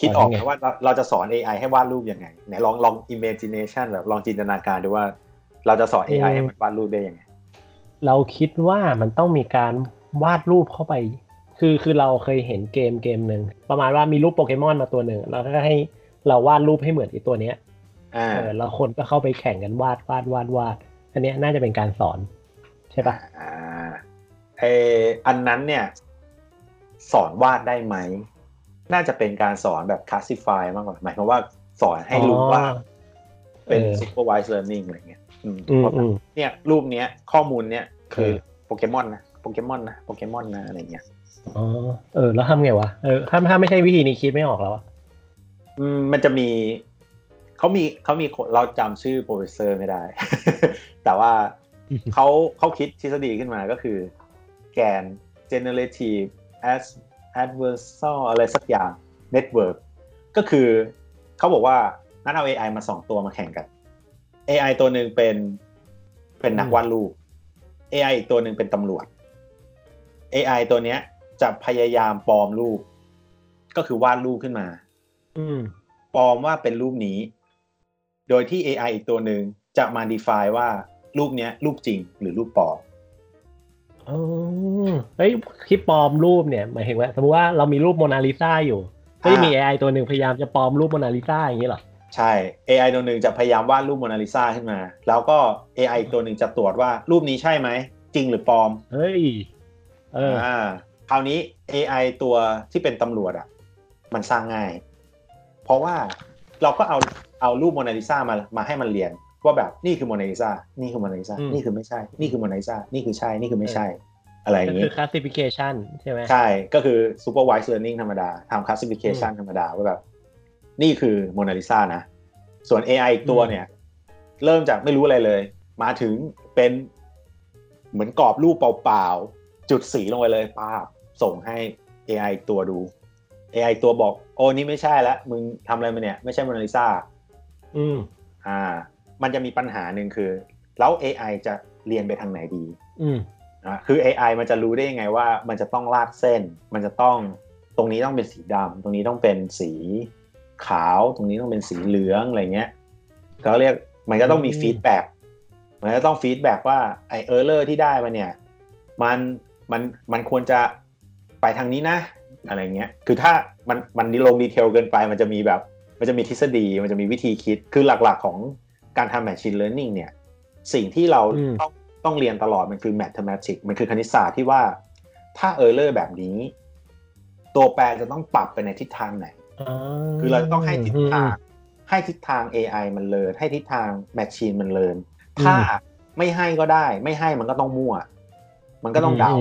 คิดออกไหมว่าเราจะสอน AI ให้วาดรูปยังไงไหนลอง imagination แบบลองจินตนาการดูว่าเราจะสอน AI ให้มันวาดรูปได้ยังไงเราคิดว่ามันต้องมีการวาดรูปเข้าไปคือเราเคยเห็นเกมนึงประมาณว่ามีรูปโปเกมอนมาตัวหนึ่งแล้วก็ให้เราวาดรูปให้เหมือนไอ้ตัวเนี้ยแล้วคนก็เข้าไปแข่งกันวาด อันนี้น่าจะเป็นการสอนใช่ปะอันนั้นเนี่ยสอนวาดได้ไหมน่าจะเป็นการสอนแบบ classify มากกว่าหมายความว่าสอนให้รู้ว่าเป็น supervised learning อะไรเงี้ยเนี่ยรูปเนี้ยข้อมูลเนี้ยคือโปเกมอนนะโปเกมอนนะโปเกมอนนะอะไรเงี้ยอ๋อแล้วทำไงวะถ้าไม่ใช่วิธีนี้คิดไม่ออกแล้วอ่ะมันจะมีเขามีเราจำชื่อโปรเฟสเซอร์ไม่ได้ แต่ว่า เขาคิดทฤษฎีขึ้นมาก็คือแกน generative adversarial อะไรสักอย่าง network ก็คือเขาบอกว่างั้นเอา AI มา2ตัวมาแข่งกัน AI ตัวหนึ่งเป็นนักวาดรูป AI อีกตัวหนึ่งเป็นตำรวจ AI ตัวเนี้ยจะพยายามปลอมรูปก็คือวาดรูปขึ้นมาปลอมว่าเป็นรูปนี้โดยที่ AI อีกตัวหนึ่งจะมา define ว่ารูปเนี้ยรูปจริงหรือรูปปลอมเฮ้ยคิดปลอมรูปเนี่ยหมายถึงว่าสมมติว่าเรามีรูปโมนาลิซาอยู่ก็มี AI ตัวหนึ่งพยายามจะปลอมรูปโมนาลิซาอย่างนี้เหรอใช่ AI ตัวหนึ่งจะพยายามวาดรูปโมนาลิซาขึ้นมาแล้วก็ AI ตัวหนึ่งจะตรวจว่ารูปนี้ใช่ไหมจริงหรือปลอมเฮ้ยคราวนี้ AI ตัวที่เป็นตำรวจอ่ะมันสร้างง่ายเพราะว่าเราก็เอารูปโมนาลิซามาให้มันเรียนว่าแบบนี่คือโมนาลิซานี่คือโมนาลิซานี่คือไม่ใช่นี่คือโมนาลิซานี่คือใช่นี่คือไม่ใช่อะไรอย่างนี้ก็คือ classification ใช่ไหมใช่ก็คือ supervised learning ธรรมดาทำ classification ธรรมดาว่าแบบนี่คือโมนาลิซานะส่วน AI อีกตัวเนี่ยเริ่มจากไม่รู้อะไรเลยมาถึงเป็นเหมือนกรอบรูปเปล่าๆจุดสีลงไปเลยป้าส่งให้ AI ตัวดู AI ตัวบอกโอ้นี่ไม่ใช่แล้วมึงทำอะไรมาเนี่ยไม่ใช่โมนาลิซามันจะมีปัญหาหนึ่งคือแล้ว AI จะเรียนไปทางไหนดีคือ AI มันจะรู้ได้ยังไงว่ามันจะต้องลากเส้นมันจะต้องตรงนี้ต้องเป็นสีดำตรงนี้ต้องเป็นสีขาวตรงนี้ต้องเป็นสีเหลืองอะไรเงี้ยเขาเรียกมันก็ต้องมีฟีดแบ็กมันก็ต้องฟีดแบ็กว่าไอเออร์เลอร์ที่ได้มาเนี่ยมันควรจะไปทางนี้นะอะไรเงี้ยคือถ้ามันลงดีเทลเกินไปมันจะมีแบบมันจะมีทฤษฎีมันจะมีวิธีคิดคือหลักๆของการทำ machine learning เนี่ยสิ่งที่เราต้องเรียนตลอดมันคือ mathematics มันคือคณิตศาสตร์ที่ว่าถ้า error แบบนี้ตัวแปรจะต้องปรับไปในทิศทางไหนคือเราต้องให้ทิศทางAI มันเลิร์นให้ทิศทาง machine มันเลิร์นถ้าไม่ให้ก็ได้ไม่ให้มันก็ต้องมั่วมันก็ต้องเดา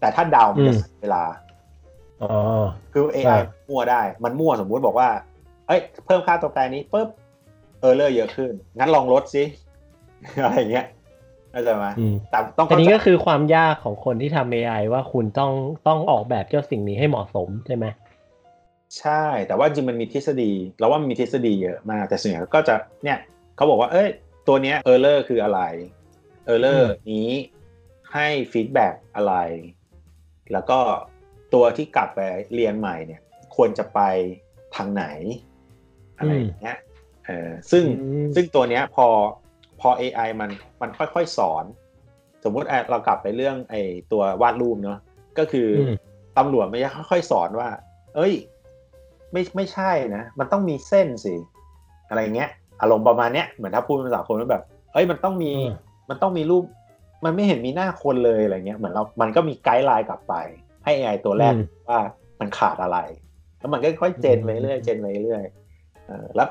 แต่ถ้าเดามันจะเสียเวลาคือ AI มั่วได้มันมั่วสมมุติบอกว่าเอ้ยเพิ่มค่าตัวแปรนี้ปุ๊บerror เยอะขึ้นงั้นลองลดสิอะไรเงี้ยเข้าใจไหมแต่ต้องอันนี้ก็คือความยากของคนที่ทำ AI ว่าคุณต้องออกแบบเจ้าสิ่งนี้ให้เหมาะสมใช่ไหมใช่แต่ว่าจริงมันมีทฤษฎีเราว่ามันมีทฤษฎีเยอะมากแต่ส่วนใหญ่ก็จะเนี่ยเขาบอกว่าเอ้ยตัวเนี้ย error คืออะไร error นี้ให้ฟีดแบ็กอะไรแล้วก็ตัวที่กลับไปเรียนใหม่เนี่ยควรจะไปทางไหนอะไรอย่างเงี้ยซึ่งตัวเนี้ยพอ AI มันค่อยๆสอนสมมติเรากลับไปเรื่องไอ้ตัววาดรูปเนาะก็คือตำรวจมันจะค่อยๆสอนว่าเอ้ยไม่ใช่นะมันต้องมีเส้นสิอะไรเงี้ยอารมณ์ประมาณเนี้ยเหมือนถ้าพูดภาษาคนมันแบบเอ้ยมันต้องมีรูปมันไม่เห็นมีหน้าคนเลยอะไรเงี้ยเหมือนเรามันก็มีไกด์ไลน์กลับไปให้ AI ตัวแรกว่ามันขาดอะไรแล้วมันก็ค่อยๆเจนไปเรื่อยแล้ว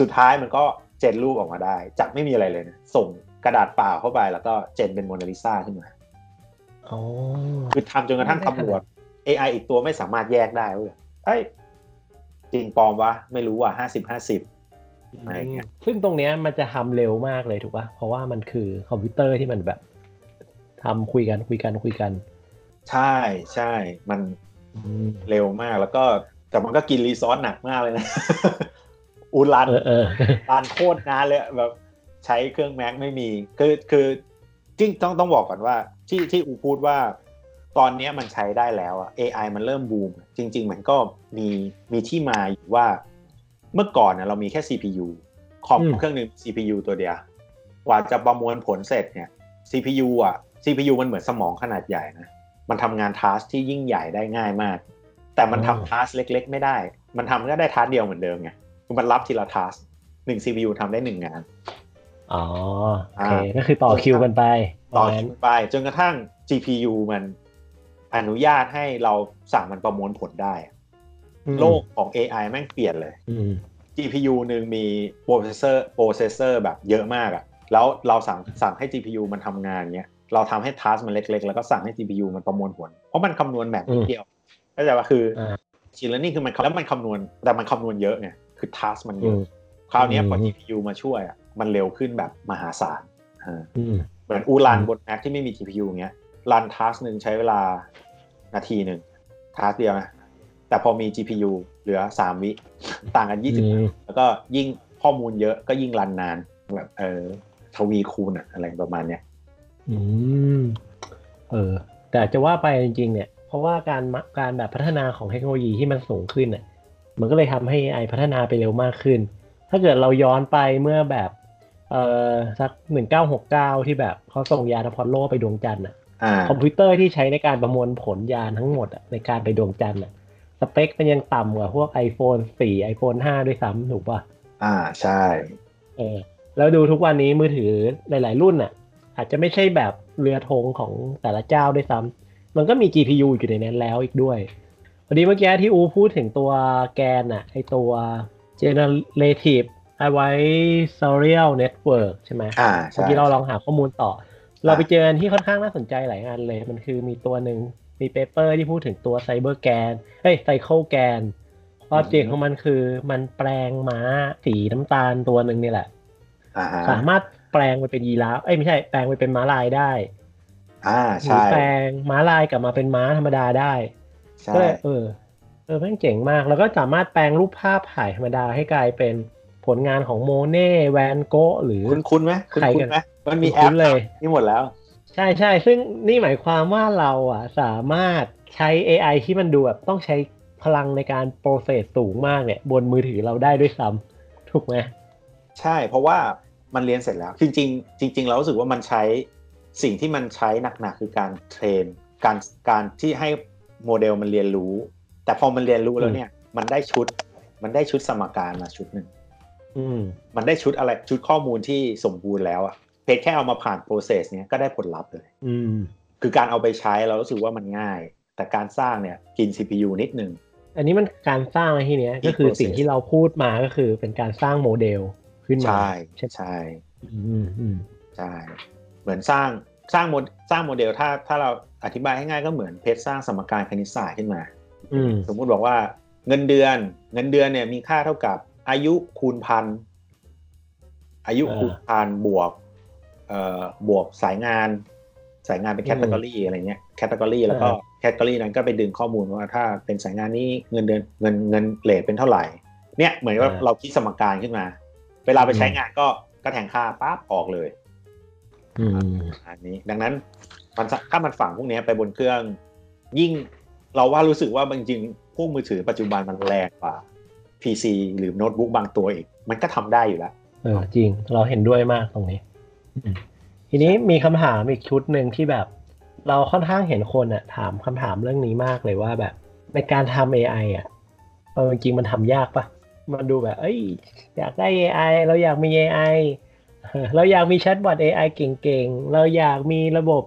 สุดท้ายมันก็เจนรูปออกมาได้จากไม่มีอะไรเลยนะส่งกระดาษเปล่าเข้าไปแล้วก็เจนเป็นโมนาลิซาขึ้นมาคือทำจนกระทั่งตำรวจ AI อีกตัวไม่สามารถแยกได้เลยเอ้ยจริงปลอมวะไม่รู้ว่ะ50-50อะไรเงี้ยซึ่งตรงเนี้ยมันจะทำเร็วมากเลยถูกป่ะเพราะว่ามันคือคอมพิวเตอร์ที่มันแบบทำคุยกันใช่มันเร็วมากแล้วก็แต่มันก็กินรีซอสหนักมากเลยนะรันโคตรนานเลยแบบใช้เครื่อง Mac ไม่มีคือจริงต้องบอกก่อนว่าที่อูพูดว่าตอนนี้มันใช้ได้แล้วอ่ะ AI มันเริ่มบูมจริงๆมันก็มีที่มาอยู่ว่าเมื่อก่อนนะเรามีแค่ CPU คอมเครื่องนึง CPU ตัวเดียวกว่าจะประมวลผลเสร็จเนี่ย CPU มันเหมือนสมองขนาดใหญ่นะมันทำงานทาสที่ยิ่งใหญ่ได้ง่ายมากแต่มันทำทาสเล็กๆไม่ได้มันทำก็ได้ทาสเดียวเหมือนเดิมไงมันรับทีละ task 1 CPU ทำได้1งาน อ๋อโอเคก็คือต่อคิวกันไปจนกระทั่ง GPU มันอนุญาตให้เราสั่งมันประมวลผลได้โลกของ AI แม่งเปลี่ยนเลย GPU นึงมีโปรเซสเซอร์แบบเยอะมากอ่ะแล้วเราสั่งให้ GPU มันทำงานเงี้ยเราทำให้taskมันเล็กๆแล้วก็สั่งให้ GPU มันประมวลผลเพราะมันคำนวณแบบนิดเดียวเข้าใจป่ะคือmachine learning คือมันแล้วมันคำนวณแต่มันคำนวณเยอะไงคือtaskมันเยอะคราวนี้พอ GPU มาช่วยอ่ะมันเร็วขึ้นแบบมหาศาลเหมือนอูรันบนแม็กที่ไม่มี GPU เงี้ยรันtask นึงใช้เวลานาทีนึงtask เดียวนะแต่พอมี GPU เหลือ3วิต่างกัน20แล้วก็ยิ่งข้อมูลเยอะก็ยิ่งรันนานแบบทวีคูณอะไรประมาณเนี้ยแต่จะว่าไปจริงๆเนี่ยเพราะว่าการแบบพัฒนาของเทคโนโลยีที่มันสูงขึ้นน่ะมันก็เลยทำให้ AI พัฒนาไปเร็วมากขึ้นถ้าเกิดเราย้อนไปเมื่อแบบสัก1969ที่แบบเขาส่งยานอพอลโลไปดวงจันทร์น่ะคอมพิวเตอร์ที่ใช้ในการประมวลผลยานทั้งหมดในการไปดวงจันทร์น่ะสเปคมันยังต่ำกว่าพวก iPhone 4 iPhone 5 ด้วยซ้ำถูกป่ะใช่แล้วดูทุกวันนี้มือถือหลายๆรุ่นน่ะอาจจะไม่ใช่แบบเรือธงของแต่ละเจ้าด้วยซ้ำมันก็มี GPU อยู่ในนั้นแล้วอีกด้วยพอดีเมื่อกี้ที่อูพูดถึงตัวแกนน่ะไอตัว Generative Adversarial Network ใช่ไหมเมื่อกี้เราลองหาข้อมูลต่อเราไปเจอที่ค่อนข้างน่าสนใจหลายอันเลยมันคือมีตัวหนึ่งมีเปเปอร์ที่พูดถึงตัว Cyclegan ความเจ๋งของมันคือมันแปลงม้าสีน้ำตาลตัวหนึ่งนี่แหละสามารถแปลงไปเป็นยีราฟไม่ใช่แปลงไปเป็นม้าลายได้หรือแปลงม้าลายกลับมาเป็นม้าธรรมดาได้ก็เลยแม่งเจ๋งมากแล้วก็สามารถแปลงรูปภาพถ่ายธรรมดาให้กลายเป็นผลงานของโมเน่แวนโกะหรือคุ้นๆไหมใครกันมันมีแอปเลยนี่หมดแล้วใช่ๆซึ่งนี่หมายความว่าเราสามารถใช้ AI ที่มันดูแบบต้องใช้พลังในการโปรเซสสูงมากเนี่ยบนมือถือเราได้ด้วยซ้ำถูกไหมใช่เพราะว่ามันเรียนเสร็จแล้วจริงๆเรารู้สึกว่ามันใช้สิ่งที่มันใช้หนักๆคือการเทรนการที่ให้โมเดลมันเรียนรู้แต่พอมันเรียนรู้แล้วเนี่ยมันได้ชุดสมการมาชุดหนึ่งมันได้ชุดอะไรชุดข้อมูลที่สมบูรณ์แล้วเพจแค่เอามาผ่านโปรเซสเนี้ยก็ได้ผลลัพธ์เลยคือการเอาไปใช้เรารู้สึกว่ามันง่ายแต่การสร้างเนี่ยกิน CPU นิดนึงอันนี้มันการสร้างในที่เนี้ยก็คือสิ่งที่เราพูดมาก็คือเป็นการสร้างโมเดลขึ้นมาใช่เหมือนสร้างโมเดลถ้าเราอธิบายให้ง่ายก็เหมือนเพจสร้างสมการคณิตศาสตร์ขึ้นมาสมมุติบอกว่าเงินเดือนเนี่ยมีค่าเท่ากับอายุคูณพันบวกสายงานเป็นแคตตาล็อกอะไรเงี้ยแคตตาล็อกแล้วก็แคตตาล็อกนั้นก็ไปดึงข้อมูลว่าถ้าเป็นสายงานนี้เงินเดือนเงินเลทเป็นเท่าไหร่เนี่ยเหมือนว่าเราคิดสมการขึ้นมาเวลาไปใช้งานก็แทงค่าปั๊บออกเลยอันนี้ดังนั้นมันถ้ามันฝังพวกนี้ไปบนเครื่องยิ่งเราว่ารู้สึกว่าจริงๆพวกมือถือปัจจุบันมันแรงกว่า PC หรือโน้ตบุ๊กบางตัวอีกมันก็ทำได้อยู่แล้วจริงเราเห็นด้วยมากตรงนี้ทีนี้มีคำถามอีกชุดหนึ่งที่แบบเราค่อนข้างเห็นคนถามคำถามเรื่องนี้มากเลยว่าแบบในการทำ AI จริงมันทำยากปะมันดูแบบอยากได้ AI เราอยากมี AI เราอยากมีแชทบอท AI เก่งๆเราอยากมีระบบ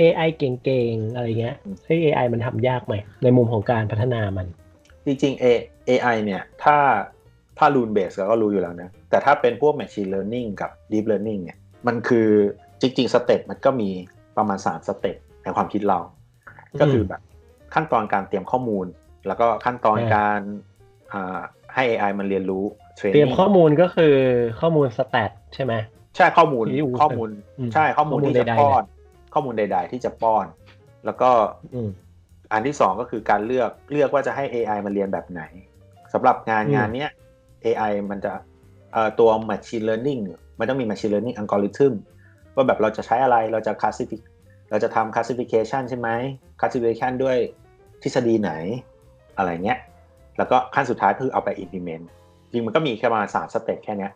AI เก่งๆอะไรเงี้ยเฮ้ย AI มันทำยากไหมในมุมของการพัฒนามันจริงๆ AI เนี่ยถ้า rule based ก็รู้อยู่แล้วนะแต่ถ้าเป็นพวก machine learning กับ deep learning เนี่ยมันคือจริงๆสเต็ปมันก็มีประมาณ3สเต็ปในความคิดเราก็คือแบบขั้นตอนการเตรียมข้อมูลแล้วก็ขั้นตอนการให้ AI มันเรียนรู้เตรียมข้อมูลก็คือข้อมูลสแตทใช่ไหมใช่ข้อมูลใช่ข้อมูลที่จะป้อนข้อมูลใดๆที่จะป้อนแล้วก็อันที่2ก็คือการเลือกว่าจะให้ AI มันเรียนแบบไหนสำหรับงานเนี้ย AI มันจะตัว machine learning มันต้องมี machine learning algorithm ว่าแบบเราจะใช้อะไรเราจะทำ classification ใช่ไหม classification ด้วยทฤษฎีไหนอะไรเงี้ยแล้วก็ขั้นสุดท้ายคือเอาไป implement จริงมันก็มีแค่ประมาณ3สเต็ปแค่เนี้ย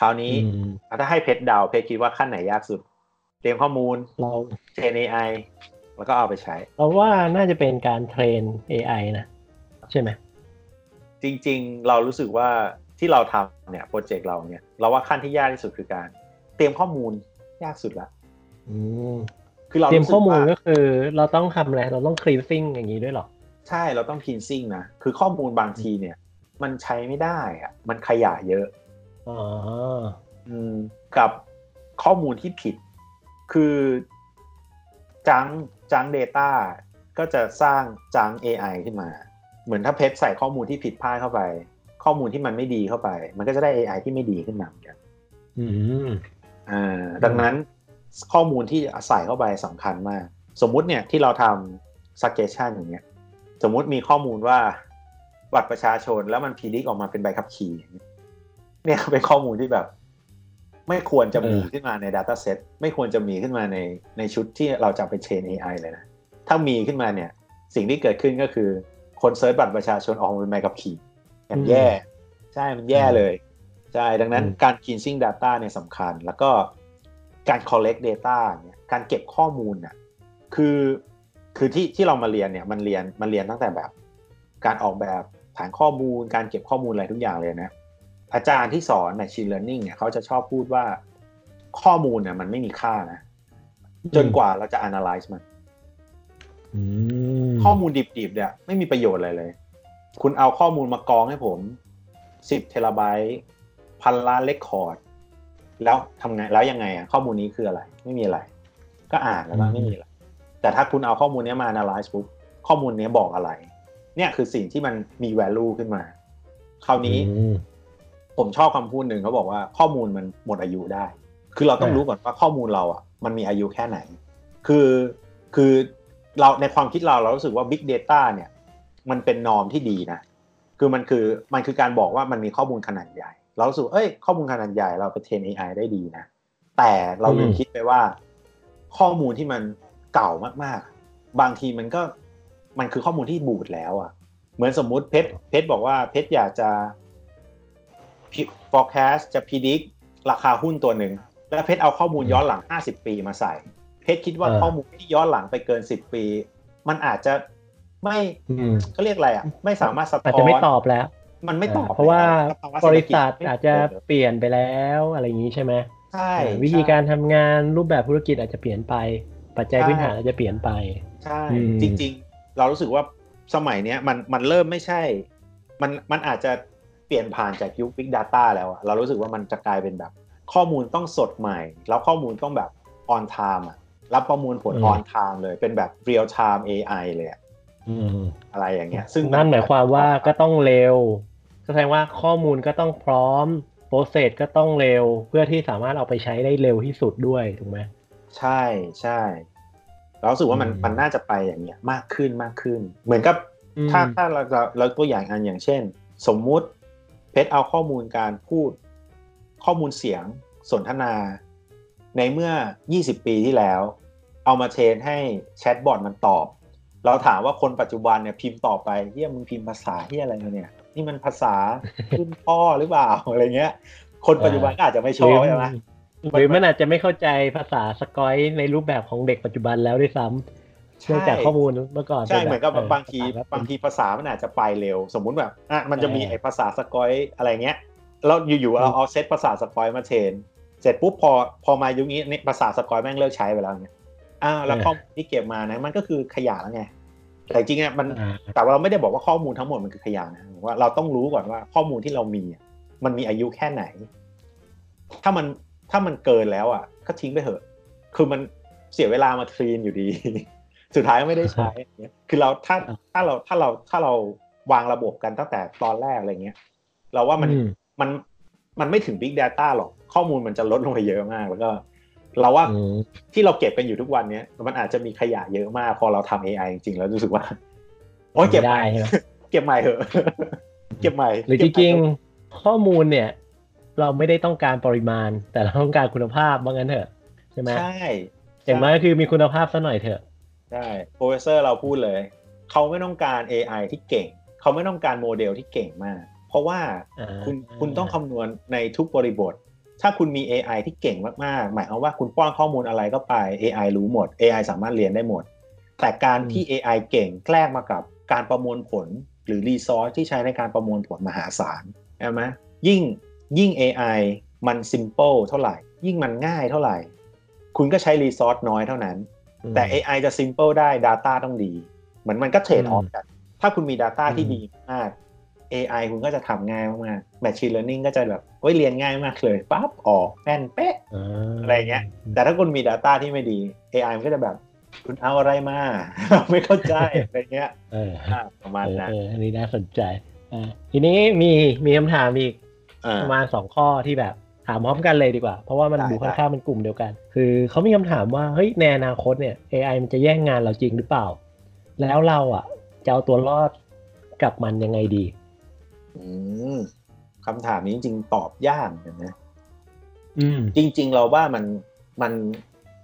คราวนี้ถ้าให้เพชรดาวเพชรคิดว่าขั้นไหนยากสุดเตรียมข้อมูลเราเทรน AI แล้วก็เอาไปใช้เราว่าน่าจะเป็นการเทรน AI นะใช่ไหมจริงๆเรารู้สึกว่าที่เราทำเนี่ยโปรเจกต์เราเนี่ยเราว่าขั้นที่ยากที่สุดคือการ รียมข้อมูลยากสุดละคือเราเตรียมข้อมูลก็คือเราต้องทำอะไรเราต้องคลีนซิ่งอย่างนี้ด้วยหรอใช่เราต้องคลีนซิ่งนะคือข้อมูลบางทีเนี่ยมันใช้ไม่ได้อะมันขยะเยอะกับข้อมูลที่ผิดคือจัง data ก็จะสร้างจัง AI ขึ้นมาเหมือนถ้าเพชรใส่ข้อมูลที่ผิดพลาดเข้าไปข้อมูลที่มันไม่ดีเข้าไปมันก็จะได้ AI ที่ไม่ดีขึ้นมาเหมือนกันดังนั้นข้อมูลที่ใส่เข้าไปสำคัญมากสมมุติเนี่ยที่เราทำ suggestion อย่างเงี้ยสมมุติมีข้อมูลว่าบัตรประชาชนแล้วมันพีลิกออกมาเป็นใบขับขี่เนี่ยเป็นข้อมูลที่แบบไม่ควรจะมีขึ้นมาใน dataset ไม่ควรจะมีขึ้นมาในชุดที่เราจะไปเทรน AI เลยนะถ้ามีขึ้นมาเนี่ยสิ่งที่เกิดขึ้นก็คือคนเซิร์ชบัตรประชาชนออกมาเป็นใบขับขี่มันแย่ใช่มันแย่เลยใช่ดังนั้นการ cleansing data เนี่ยสำคัญแล้วก็การ collect data เนี่ยการเก็บข้อมูลน่ะคือที่เรามาเรียนเนี่ยมันเรียนตั้งแต่แบบการออกแบบฐานข้อมูลการเก็บข้อมูลอะไรทุกอย่างเลยนะอาจารย์ที่สอน Machine Learning เนี่ยเขาจะชอบพูดว่าข้อมูลเนี่ยมันไม่มีค่านะจนกว่าเราจะ analyze มันข้อมูลดิบๆเนี่ยไม่มีประโยชน์อะไรเลยคุณเอาข้อมูลมากองให้ผม10เทราไบต์พันล้านเรคคอร์ดแล้วทำไงแล้วยังไงอ่ะข้อมูลนี้คืออะไรไม่มีอะไรก็อ่านแล้วก็ไม่มีอะไรแต่ถ้าคุณเอาข้อมูลนี้มา analyze ปุ๊บข้อมูลนี้บอกอะไรเนี่ยคือสิ่งที่มันมี value ขึ้นมาคราวนี้ผมชอบคำพูดหนึ่งเขาบอกว่าข้อมูลมันหมดอายุได้คือเราต้องรู้ก่อนว่าข้อมูลเราอ่ะมันมีอายุแค่ไหนคือเราในความคิดเรารู้สึกว่า big data เนี่ยมันเป็นนอร์มที่ดีนะคือมันคือการบอกว่ามันมีข้อมูลขนาดใหญ่เรารู้สึกเอ้ยข้อมูลขนาดใหญ่เราไปเทรน AI ได้ดีนะแต่เราลืมคิดไปว่าข้อมูลที่มันเก่ามากๆบางทีมันคือข้อมูลที่บูดแล้วอ่ะเหมือนสมมุติเพชรบอกว่าเพชรอยากจะ forecast จะ predict ราคาหุ้นตัวหนึ่งแล้วเพชรเอาข้อมูลย้อนหลัง50ปีมาใส่เพชรคิดว่าข้อมูลที่ย้อนหลังไปเกิน10ปีมันอาจจะไม่เขาเรียกอะไรอ่ะไม่สามารถสะท้อนอาจจะไม่ตอบแล้วมันไม่ตอบเพราะว่าบริษัทอาจจะเปลี่ยนไปแล้วอะไรอย่างนี้ใช่ไหมใช่วิธีการทำงานรูปแบบธุรกิจอาจจะเปลี่ยนไปปัจจัยพื้นฐานอาจจะเปลี่ยนไปใช่จริงๆเรารู้สึกว่าสมัยนี้มันเริ่มไม่ใช่มันอาจจะเปลี่ยนผ่านจากยุค Big Data แล้วอ่ะเรารู้สึกว่ามันจะกลายเป็นแบบข้อมูลต้องสดใหม่แล้วข้อมูลต้องแบบ on time อ่ะรับข้อมูลผล on time เลยเป็นแบบ real time AI เลยอะไรอย่างเงี้ยซึ่งนั่นหมายความว่าก็ต้องเร็วแสดงว่าข้อมูลก็ต้องพร้อมโปรเซสก็ต้องเร็วเพื่อที่สามารถเอาไปใช้ได้เร็วที่สุดด้วยถูกไหมใช่ใช่เรารู้สึกว่ามันน่าจะไปอย่างเงี้ยมากขึ้นเหมือนกับถ้าเราตัวอย่างอันอย่างเช่นสมมุติเพชรเอาข้อมูลการพูดข้อมูลเสียงสนทนาในเมื่อ20ปีที่แล้วเอามาเทรนให้แชทบอทมันตอบเราถามว่าคนปัจจุบันเนี่ยพิมพ์ต่อไปเหี้ยมึงพิมพ์ภาษาเหี้ยอะไรมาเนี่ยนี่มันภาษารุ่นพ่อหรือเปล่าอะไรเงี้ยคนปัจจุบันก็อาจจะไม่ชอบใช่ไหมหรือมันอาจจะไม่เข้าใจภาษาสกอยในรูปแบบของเด็กปัจจุบันแล้วด้วยซ้ำเนื่องจากข้อมูลเมื่อก่อนใช่เหมือนกับบางทีภาษามันอาจจะไปเร็วสมมุติแบบอ่ะมันจะมีไอ้ภาษาสกอยอะไรเงี้ยแล้วอยู่ๆเราเอาเซตภาษาสกอยมาเทรนเสร็จปุ๊บพอมายุคนี้ภาษาสกอยแม่งเลิกใช้ไปแล้วเนี่ยแล้วข้อมูลที่เก็บมานะมันก็คือขยะแล้วไงแต่จริงๆมันแต่ว่าเราไม่ได้บอกว่าข้อมูลทั้งหมดมันคือขยะนะว่าเราต้องรู้ก่อนว่าข้อมูลที่เรามีมันมีอายุแค่ไหนถ้ามันเกินแล้วอ่ะก็ทิ้งไปเถอะคือมันเสียเวลามาคลีนอยู่ดีสุดท้ายก็ไม่ได้ใช้คือเราถ้าเราวางระบบกันตั้งแต่ตอนแรกอะไรเงี้ยเราว่ามันไม่ถึง Big Data หรอกข้อมูลมันจะลดลงไปเยอะมากแล้วก็เราว่าที่เราเก็บกันอยู่ทุกวันนี้มันอาจจะมีขยะเยอะมากพอเราทำ AI จริงๆแล้วรู้สึกว่าโอ๊ยเก็บได้เก็บใหม่เหอะเก็บใหม่หรือจริงๆข้อมูลเนี่ยเราไม่ได้ต้องการปริมาณแต่เราต้องการคุณภาพว่างั้นเถอะใช่ไหมใช่อย่างมากก็คือมีคุณภาพซะหน่อยเถอะใช่โปรเฟสเซอร์เราพูดเลยเขาไม่ต้องการ AI ที่เก่งเขาไม่ต้องการโมเดลที่เก่งมากเพราะว่าคุณต้องคำนวณในทุกบริบทถ้าคุณมี AI ที่เก่งมากๆหมายความว่าคุณป้อนข้อมูลอะไรก็ไป AI รู้หมด AI สามารถเรียนได้หมดแต่การที่ AI เก่งแกล้งมากับการประมวลผลหรือรีซอสที่ใช้ในการประมวลผลมหาศาลใช่ไหมยิ่ง AI มัน simple เท่าไหร่ ยิ่งมันง่ายเท่าไหร่คุณก็ใช้รีซอสน้อยเท่านั้นแต่ AI จะ simple ได้ data ต้องดีเหมือนมันก็เทรดออฟกันถ้าคุณมี data ที่ดีมาก AI คุณก็จะทำง่ายมากๆ machine learning ก็จะแบบโอ๊ยเรียนง่ายมากเลยปั๊บออกแม่นเป๊ะอะไรเงี้ยแต่ถ้าคุณมี data ที่ไม่ดี AI มันก็จะแบบคุณเอาอะไรมาไม่เข้าใจอะไรเงี้ยประมาณนั้นอันนี้น่าสนใจทีนี้มีคำถามอีกประมาณ2ข้อที่แบบถามพร้อมกันเลยดีกว่าเพราะว่ามันดูค่อนข้างเป็นกลุ่มเดียวกันคือเขามีคำถามว่าเฮ้ยในอนาคตเนี่ย AI มันจะแย่งงานเราจริงหรือเปล่าแล้วเราอ่ะจะเอาตัวรอดกับมันยังไงดีคำถามนี้จริงตอบยากนะจริงๆเราว่ามั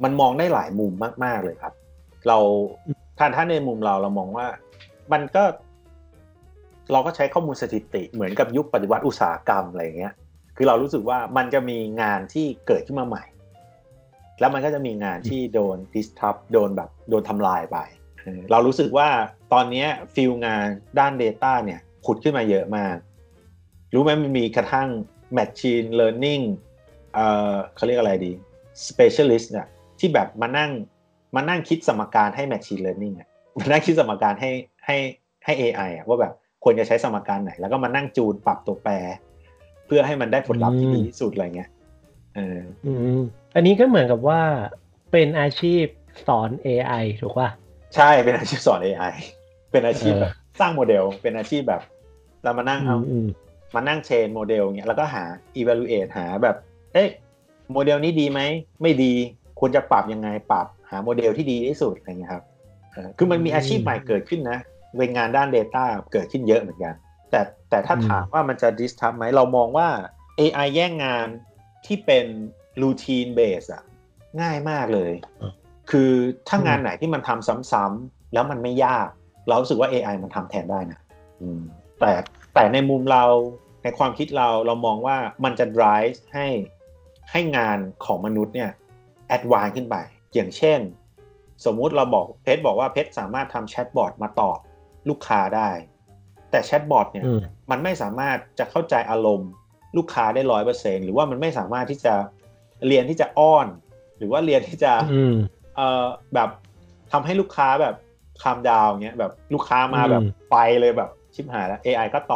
นมองได้หลายมุมมากๆเลยครับเราถ้าในมุมเรามองว่ามันก็เราก็ใช้ข้อมูลสถิติเหมือนกับยุคปฏิวัติอุตสาหกรรมอะไรอย่างเงี้ยคือเรารู้สึกว่ามันจะมีงานที่เกิดขึ้นมาใหม่แล้วมันก็จะมีงานที่โดน disrupt โดนทำลายไปเรารู้สึกว่าตอนนี้ฟิลงานด้าน data เนี่ยขุดขึ้นมาเยอะมากรู้ไหมมันมีกระทั่ง machine learning เขาเรียกอะไรดี specialist เนี่ยที่แบบมานั่งคิดสมการให้ machine learning อ่ะมานั่งคิดสมการให้ AI อ่ะว่าแบบควรจะใช้สมการไหนแล้วก็มานั่งจูนปรับตัวแปรเพื่อให้มันได้ผลลัพธ์ที่ดีที่สุดอะไรเงี้ยอันนี้ก็เหมือนกับว่าเป็นอาชีพสอน AI ถูกป่ะใช่เป็นอาชีพสอน AI เป็นอาชีพแบบสร้างโมเดลเป็นอาชีพแบบเรามานั่งมานั่งเทรนโมเดลเงี้ยแล้วก็หา evaluate หาแบบเอ๊ะโมเดลนี้ดีไหมไม่ดีควรจะปรับยังไงปรับหาโมเดลที่ดีที่สุดอะไรเงี้ยครับคือมันมีอาชีพใหม่เกิดขึ้นนะเป็นงานด้าน data เกิดขึ้นเยอะเหมือนกันแต่ถ้าถามว่ามันจะ disrupt ไหมเรามองว่า AI แย่งงานที่เป็น routine base อ่ะง่ายมากเลยคือถ้างานไหนที่มันทำซ้ำๆแล้วมันไม่ยากเรารู้สึกว่า AI มันทำแทนได้นะแต่ในมุมเราในความคิดเรามองว่ามันจะ drive ให้งานของมนุษย์เนี่ย advance ขึ้นไปอย่างเช่นสมมุติเราบอกเพชรบอกว่าเพชรสามารถทำแชทบอทมาตอบลูกค้าได้แต่แชทบอทเนี่ยมันไม่สามารถจะเข้าใจอารมณ์ลูกค้าได้ 100% หรือว่ามันไม่สามารถที่จะเรียนที่จะอ้อนหรือว่าเรียนที่จะแบบทำให้ลูกค้าแบบคามดาวน์เงี้ยแบบลูกค้ามาแบบไปเลยแบบชิบหายแล้ว AI ก็ต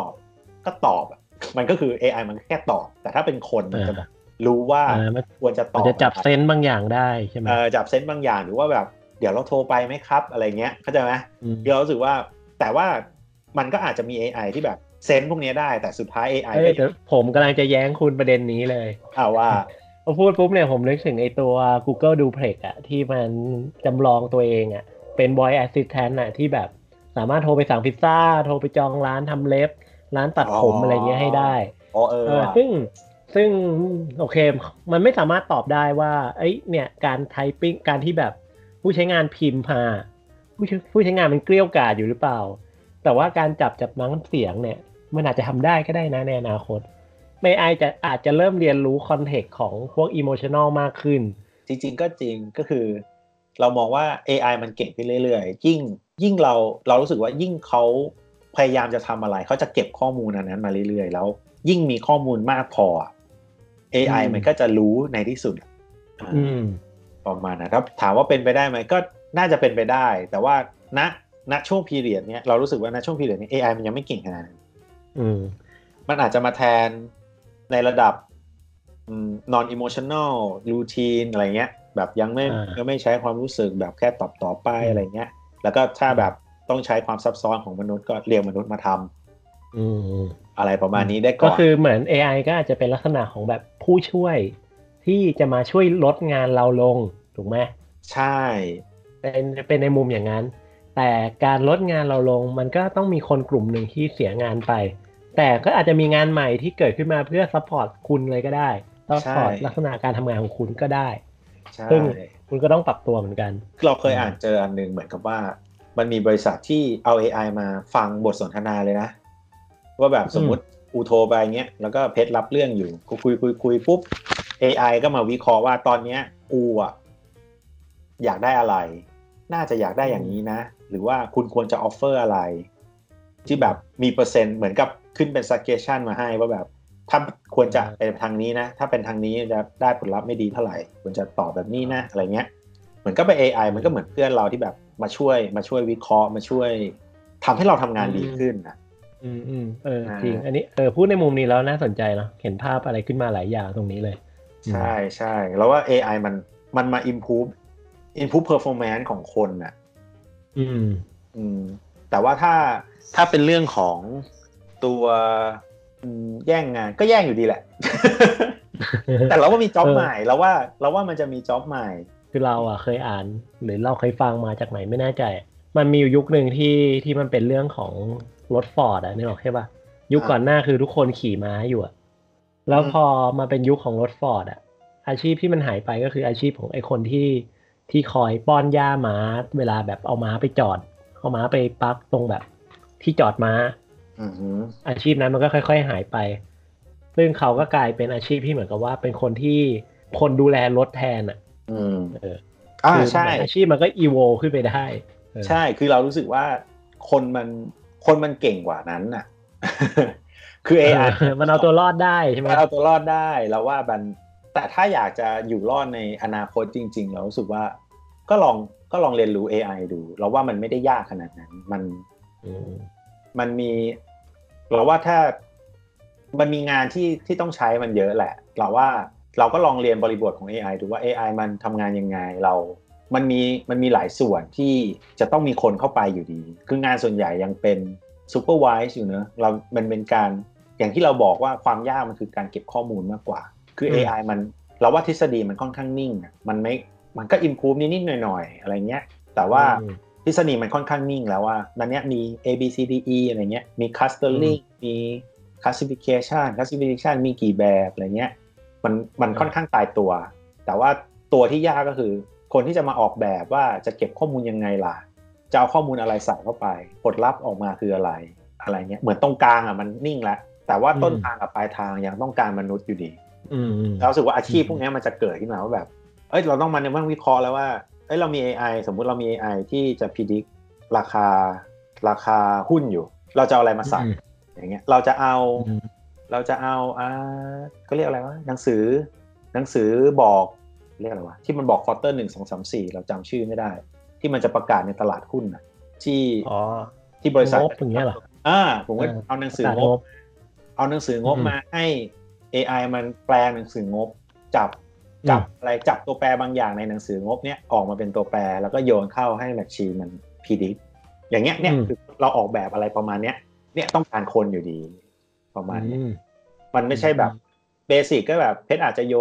อบมันก็คือ AI มันแค่ตอบแต่ถ้าเป็นคนมันจะแบบรู้ว่าควรจะตอบจะจับเซนส์บางอย่างได้ใช่มั้ยจับเซนส์บางอย่างหรือว่าแบบเดี๋ยวเราโทรไปไหมครับอะไรเงี้ยเข้าใจไหมเรารู้สึกว่าแต่ว่ามันก็อาจจะมี AI ที่แบบเซนส์พวกนี้ได้แต่สุดท้าย AI ก็ผมกำลังจะแย้งคุณประเด็นนี้เลยว่าพอพูดปุ๊บเนี่ยผมนึกถึงไอ้ตัว Google Duplex อ่ะที่มันจำลองตัวเองอ่ะเป็น Voice Assistant อ่ะที่แบบสามารถโทรไปสั่งพิซซ่าโทรไปจองร้านทำเล็บร้านตัดผมอะไรเงี้ยให้ได้ซึ่งโอเคมันไม่สามารถตอบได้ว่าเอ้ยเนี่ยการไทปิ้งการที่แบบผู้ใช้งานพิมพ์มาผู้ใช้งานมันเกลี้ยกล่อมอยู่หรือเปล่าแต่ว่าการจับน้ำเสียงเนี่ยมันอาจจะทำได้ก็ได้นะในอนาคตAI อาจจะเริ่มเรียนรู้คอนเทกต์ของพวกอิโมชันอลมากขึ้นจริงๆก็จริงก็คือเรามองว่า AI มันเก่งขึ้นเรื่อยๆยิ่งเรารู้สึกว่ายิ่งเขาพยายามจะทำอะไรเขาจะเก็บข้อมูลอันนั้นมาเรื่อยๆแล้วยิ่งมีข้อมูลมากพอ AI มันก็จะรู้ในที่สุดประมาณนะครับถามว่าเป็นไปได้ไหมก็น่าจะเป็นไปได้แต่ว่าณช่วงพีเรียดเนี้ยเรารู้สึกว่าณช่วงพีเรียดนี้ AI มันยังไม่เก่งขนาดนั้นมันอาจจะมาแทนในระดับ non emotional routine อะไรเงี้ยแบบยังไม่ใช้ความรู้สึกแบบแค่ตอบต่อไปอะไรเงี้ยแล้วก็ถ้าแบบต้องใช้ความซับซ้อนของมนุษย์ก็เรียกมนุษย์มาทำอะไรประมาณนี้ได้ก่อนก็คือเหมือน AI ก็อาจจะเป็นลักษณะของแบบผู้ช่วยที่จะมาช่วยลดงานเราลงถูกไหมใช่เป็นในมุมอย่างนั้นแต่การลดงานเราลงมันก็ต้องมีคนกลุ่มหนึ่งที่เสียงานไปแต่ก็อาจจะมีงานใหม่ที่เกิดขึ้นมาเพื่อซัพพอร์ตคุณเลยก็ได้ซัพพอร์ตลักษณะการทำงานของคุณก็ได้ซึ่งคุณก็ต้องปรับตัวเหมือนกันเราเคยอ่านเจออันนึงเหมือนกับว่ามันมีบริษัทที่เอา AI มาฟังบทสนทนาเลยนะว่าแบบสมมุติอูโทรไปเงี้ยแล้วก็เพชรรับเรื่องอยู่คุยปุ๊บ AI ก็มาวิเคราะห์ว่าตอนเนี้ยอูอ่ะอยากได้อะไรน่าจะอยากได้อย่างนี้นะหรือว่าคุณควรจะออฟเฟอร์อะไรที่แบบมีเปอร์เซ็นต์เหมือนกับขึ้นเป็น suggestion มาให้ว่าแบบ ถ้าควรจะไปทางนี้นะถ้าเป็นทางนี้จะได้ผลลัพธ์ไม่ดีเท่าไหร่ควรจะตอบแบบนี้นะอะไรเงี้ยเหมือนก็ไป AI มันก็เหมือนเพื่อนเราที่แบบมาช่วยวิเคราะห์มาช่วยทำให้เราทำงานดีขึ้นนะจริงอันนี้พูดในมุมนี้แล้วน่าสนใจเนาะเห็นภาพอะไรขึ้นมาหลายอย่างตรงนี้เลยใช่ใช่แล้วว่า AI มันมา improve performance ของคนน่ะแต่ว่าถ้าเป็นเรื่องของตัวแย่งงานก็แย่งอยู่ดีแหละ แต่เราว่ามีจ็อบใหม่เราว่ามันจะมีจ็อบใหม่คือเราอ่ะเคยอ่านหรือเราเคยฟังมาจากไหนไม่แน่ใจมันมีอยู่ยุคนึงที่มันเป็นเรื่องของรถฟอร์ดอ่ะนึกออกใช่ป่ะยุคก่อนหน้าคือทุกคนขี่ม้าอยู่อ่ะแล้วพอมาเป็นยุคของรถฟอร์ดอ่ะอาชีพที่มันหายไปก็คืออาชีพของไอ้คนที่คอยป้อนหญ้าม้าเวลาแบบเอาม้าไปจอดเอาม้าไปปักตรงแบบที่จอดม้าอาชีพนั้นมันก็ค่อยๆหายไปซึ่งเขาก็กลายเป็นอาชีพที่เหมือนกับว่าเป็นคนที่คนดูแลรถแทนอ่ะใช่อาชีพมันก็อีโวขึ้นไปได้ใช่คือเรารู้สึกว่าคนมันเก่งกว่านั้นน่ะคือ AI มันเอาตัวรอดได้ใช่ไหมเอาตัวรอดได้แล้วว่ามันแต่ถ้าอยากจะอยู่รอดในอนาคตจริงๆเรารู้สึกว่าก็ลองเรียนรู้ AI ดูเราว่ามันไม่ได้ยากขนาดนั้นมันมีเราว่าถ้ามันมีงานที่ต้องใช้มันเยอะแหละเราว่าเราก็ลองเรียนบริบทของ AI ดูว่า AI มันทำงานยังไงมันมีหลายส่วนที่จะต้องมีคนเข้าไปอยู่ดีคืองานส่วนใหญ่ยังเป็นซูเปอร์ไวส์อยู่เนอะมันเป็นการอย่างที่เราบอกว่าความยากมันคือการเก็บข้อมูลมากกว่าคือ AI มันเราว่าทฤษฎีมันค่อนข้างนิ่งมันก็อิมพรูฟนิดๆหน่อยๆอะไรเงี้ยแต่ว่าทฤษฎีมันค่อนข้างนิ่งแล้วว่าตอนนี้มี A B C D E อะไรเงี้ยมี clustering มี classification มีกี่แบบอะไรเงี้ยมันค่อนข้างตายตัวแต่ว่าตัวที่ยากก็คือคนที่จะมาออกแบบว่าจะเก็บข้อมูลยังไงล่ะจะเอาข้อมูลอะไรใส่เข้าไปผลลัพธ์ออกมาคืออะไรเงี้ยเหมือนตรงกลางอ่ะมันนิ่งแล้วแต่ว่าต้นทางกับปลายทางยังต้องการมนุษย์อยู่ดีเรารู้สึกว่าอาชีพพวกนี้มันจะเกิดขึ้นมาว่าแบบเราต้องมาในเรื่องวิเคราะห์แล้วว่าเรามี AI สมมุติเรามี AI ที่จะ predict ราคาหุ้นอยู่เราจะเอาอะไรมาใส่อย่างเงี้ยเราจะเอาก็เรียกอะไรวะหนังสือบอกเรียกอะไรวะที่มันบอก quarter 1 2 3 4เราจำชื่อไม่ได้ที่มันจะประกาศในตลาดหุ้นน่ะที่บริษัทอย่างเงี้ยเหรอผมก็เอาหนังสืองบมาให้ AI มันแปลหนังสืองบจับอะไรจับตัวแปรบางอย่างในหนังสืองบเนี้ยออกมาเป็นตัวแปรแล้วก็โยนเข้าให้แมชชีนมัน predict อย่างเงี้ยเนี่ยคือเราออกแบบอะไรประมาณเนี้ยเนี่ยต้องการคนอยู่ดีประมาณนี้มันไม่ใช่แบบเบสิกก็แบบเพชรอาจจะโย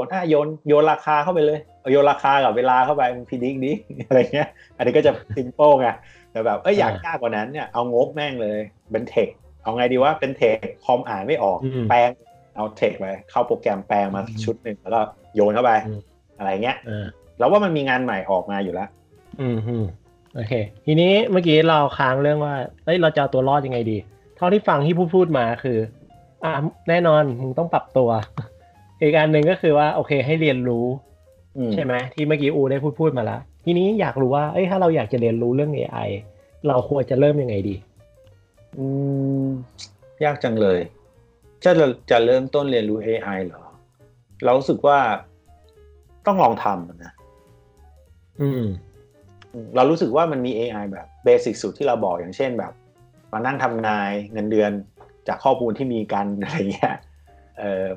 นราคาเข้าไปเลยโยนราคากับเวลาเข้าไปมันพิดิกดิอะไรเงี้ยอันนี้ก็จะซิมเปิลไงแต่แบบอยากยากกว่านั้นเนี่ยเอางบแม่งเลยเป็นเทคเอาไงดีวะเป็นเทคคอมอ่านไม่ออกแปลงเอาเทคไปเข้าโปรแกรมแปลงมาชุดหนึ่งแล้วก็โยนเข้าไปอะไรเงี้ยแล้วว่ามันมีงานใหม่ออกมาอยู่แล้วโอเคทีนี้เมื่อกี้เราค้างเรื่องว่าเราจะเอาตัวรอดยังไงดีเท่าที่ฟังที่พูดมาคือแน่นอนมึงต้องปรับตัวอีกอันหนึ่งก็คือว่าโอเคให้เรียนรู้ใช่ไหมที่เมื่อกี้อูได้พูดมาแล้วทีนี้อยากรู้ว่าถ้าเราอยากจะเรียนรู้เรื่อง AI เราควรจะเริ่มยังไงดียากจังเลยจะเริ่มต้นเรียนรู้ AI เหรอเรารู้สึกว่าต้องลองทำนะเรารู้สึกว่ามันมี AI แบบเบสิกสุดที่เราบอกอย่างเช่นแบบมานั่งทำนายเงินเดือนจากข้อมูลที่มีกันอะไรเงี้ย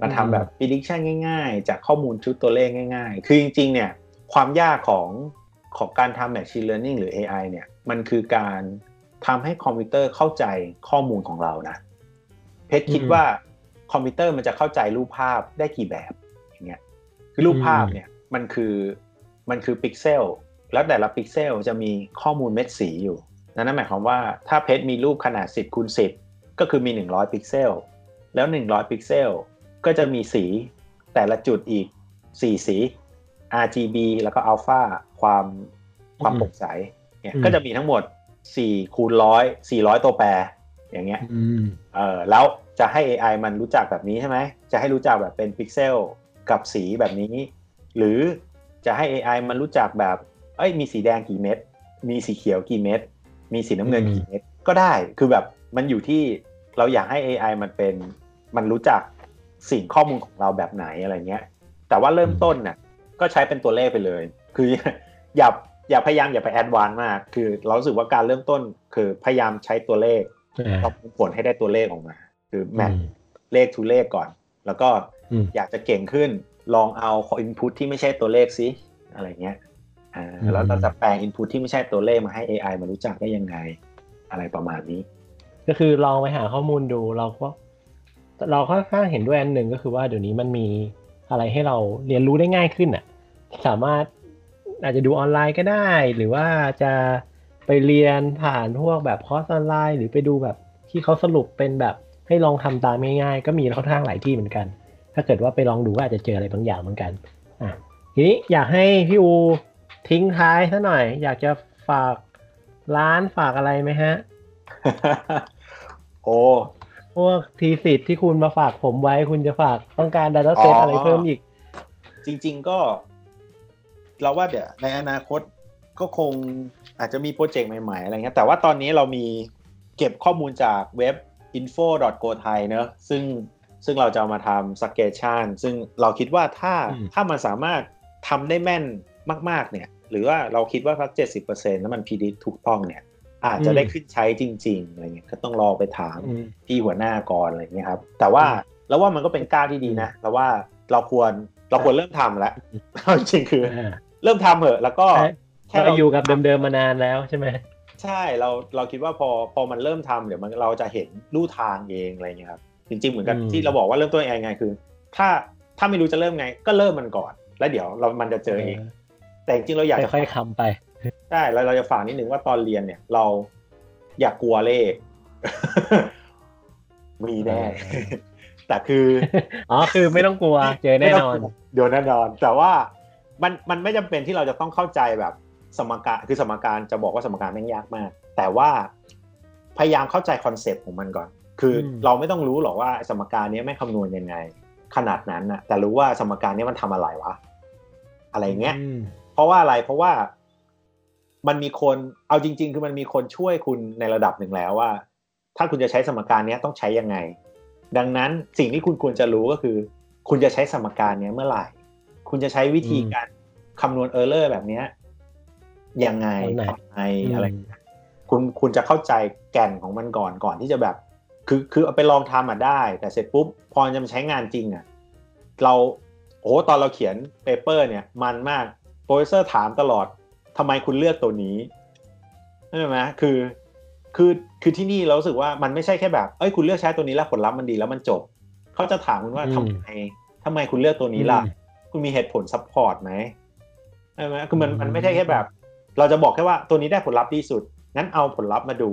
มันทำแบบ prediction ง่ายๆจากข้อมูลชุดตัวเลขง่ายๆคือจริงๆเนี่ยความยากของการทำ machine learning หรือ AI เนี่ยมันคือการทำให้คอมพิวเตอร์เข้าใจข้อมูลของเรานะเพชรคิดว่าคอมพิวเตอร์มันจะเข้าใจรูปภาพได้กี่แบบอย่างเงี้ยคือรูปภาพเนี่ยมันคือพิกเซลแล้วแต่ละพิกเซลจะมีข้อมูลเม็ดสีอยู่นั่นหมายความว่าถ้าเพชรมีรูปขนาด 10x10ก็คือมี100พิกเซลแล้ว100พิกเซลก็จะมีสีแต่ละจุดอีก4สี RGB แล้วก็อัลฟาความโปร่งใสเนี่ยก็จะมีทั้งหมด 4x100 400ตัวแปรอย่างเงี้ยแล้วจะให้ AI มันรู้จักแบบนี้ใช่ไหมจะให้รู้จักแบบเป็นพิกเซลกับสีแบบนี้หรือจะให้ AI มันรู้จักแบบมีสีแดงกี่เม็ดมีสีเขียวกี่เม็ดมีสีน้ำเงินกี่เม็ดก็ได้คือแบบมันอยู่ที่เราอยากให้ AI มันรู้จัก สิ่งข้อมูลของเราแบบไหนอะไรเงี้ยแต่ว่าเริ่มต้นเนี่ยก็ใช้เป็นตัวเลขไปเลยคืออย่าพยายามอย่าไปแอดวานซ์มากคือเรารู้สึกว่าการเริ่มต้นคือพยายามใช้ตัวเลขประมวลผลให้ได้ตัวเลขออกมาคือแมทเลขทูเลขก่อนแล้วก็อยากจะเก่งขึ้นลองเอาอินพุตที่ไม่ใช่ตัวเลขสิอะไรเงี้ยแล้วเราจะแปลงอินพุตที่ไม่ใช่ตัวเลขมาให้ AI มารู้จักได้ยังไงอะไรประมาณนี้ก็คือลองไปหาข้อมูลดูเราค่อนข้างเห็นด้วยอันหนึ่งก็คือว่าเดี๋ยวนี้มันมีอะไรให้เราเรียนรู้ได้ง่ายขึ้นอ่ะสามารถอาจจะดูออนไลน์ก็ได้หรือว่าจะไปเรียนผ่านพวกแบบคอร์สออนไลน์หรือไปดูแบบที่เขาสรุปเป็นแบบให้ลองทำตามง่ายๆก็มีค่อนข้างหลายที่เหมือนกันถ้าเกิดว่าไปลองดูก็อาจจะเจออะไรบางอย่างเหมือนกันทีนี้อยากให้พี่อูทิ้งท้ายซะหน่อยอยากจะฝากร้านฝากอะไรไหมฮะ โอ้พวกทีสิทธิ์ที่คุณมาฝากผมไว้คุณจะฝากต้องการดาต้าเซตอะไรเพิ่มอีกจริงๆก็เราว่าเดี๋ยวในอนาคตก็คงอาจจะมีโปรเจกต์ใหม่ๆอะไรเงี้ยแต่ว่าตอนนี้เรามีเก็บข้อมูลจากเว็บ info.go.th เนอะซึ่งเราจะเอามาทำ suggestion ซึ่งเราคิดว่าถ้ามันสามารถทำได้แม่นมากๆเนี่ยหรือว่าเราคิดว่าสัก 70% แล้วมัน predict ถูกต้องเนี่ยอาจจะได้ขึ้นใช้จริงๆอะไรเงี้ยก็ต้องรอไปถามที่หัวหน้าก่อนอะไรเงี้ยครับแต่ว่าแล้วว่ามันก็เป็นก้าวที่ดีนะแล้วว่าเราควรเริ่มทำแล้วจริงๆคือเริ่มทำเหอะแล้วก็แค่เราอยู่กับเดิมๆมานานแล้วใช่ไหมใช่เราคิดว่าพอมันเริ่มทำเดี๋ยวมันเราจะเห็นลู่ทางเองอะไรเงี้ยครับจริงๆเหมือนกับที่เราบอกว่าเริ่มต้นยังไงคือถ้าไม่รู้จะเริ่มไงก็เริ่มมันก่อนแล้วเดี๋ยวมันจะเจอเองแต่จริงๆเราอยากจะค่อยๆทำไปได้แล้วเราจะฝากนิดนึงว่าตอนเรียนเนี่ยเราอย่ากลัวเลขมีแน่แต่คือคือไม่ต้องกลัวเจอแน่นอนเดี๋ยวแน่นอนแต่ว่ามันไม่จำเป็นที่เราจะต้องเข้าใจแบบสมการคือสมการจะบอกว่าสมการแม่งยากมากแต่ว่าพยายามเข้าใจคอนเซปต์ของมันก่อนคือเราไม่ต้องรู้หรอกว่าสมการนี้แม่งคำนวณยังไงขนาดนั้นนะแต่รู้ว่าสมการนี้มันทำอะไรวะอะไรเงี้ยเพราะว่าอะไรเพราะว่ามันมีคนเอาจริงๆคือมันมีคนช่วยคุณในระดับหนึ่งแล้วว่าถ้าคุณจะใช้สมการนี้ต้องใช้ยังไงดังนั้นสิ่งที่คุณควรจะรู้ก็คือคุณจะใช้สมการนี้เมื่อไหร่คุณจะใช้วิธีการคำนวณ error แบบนี้ยังไงอะไรคุณจะเข้าใจแก่นของมันก่อนที่จะแบบคือเอาไปลองทำมาได้แต่เสร็จปุ๊บพอจะมาใช้งานจริงอ่ะเราตอนเราเขียนเปเปอร์เนี่ยมันมากโปรดิวเซอร์ถามตลอดทำไมคุณเลือกตัวนี้ใช่ไหมคือที่นี่เรารู้สึกว่ามันไม่ใช่แค่แบบเอ้ยคุณเลือกใช้ตัวนี้แล้วผลลัพธ์มันดีแล้วมันจบเขาจะถามคุณว่าทำไมคุณเลือกตัวนี้ล่ะคุณมีเหตุผลซัพพอร์ตไหมใช่ไหมคือมันไม่ใช่แค่แบบเราจะบอกแค่ว่าตัวนี้ได้ผลลัพธ์ดีสุดงั้นเอาผลลัพธ์มาดู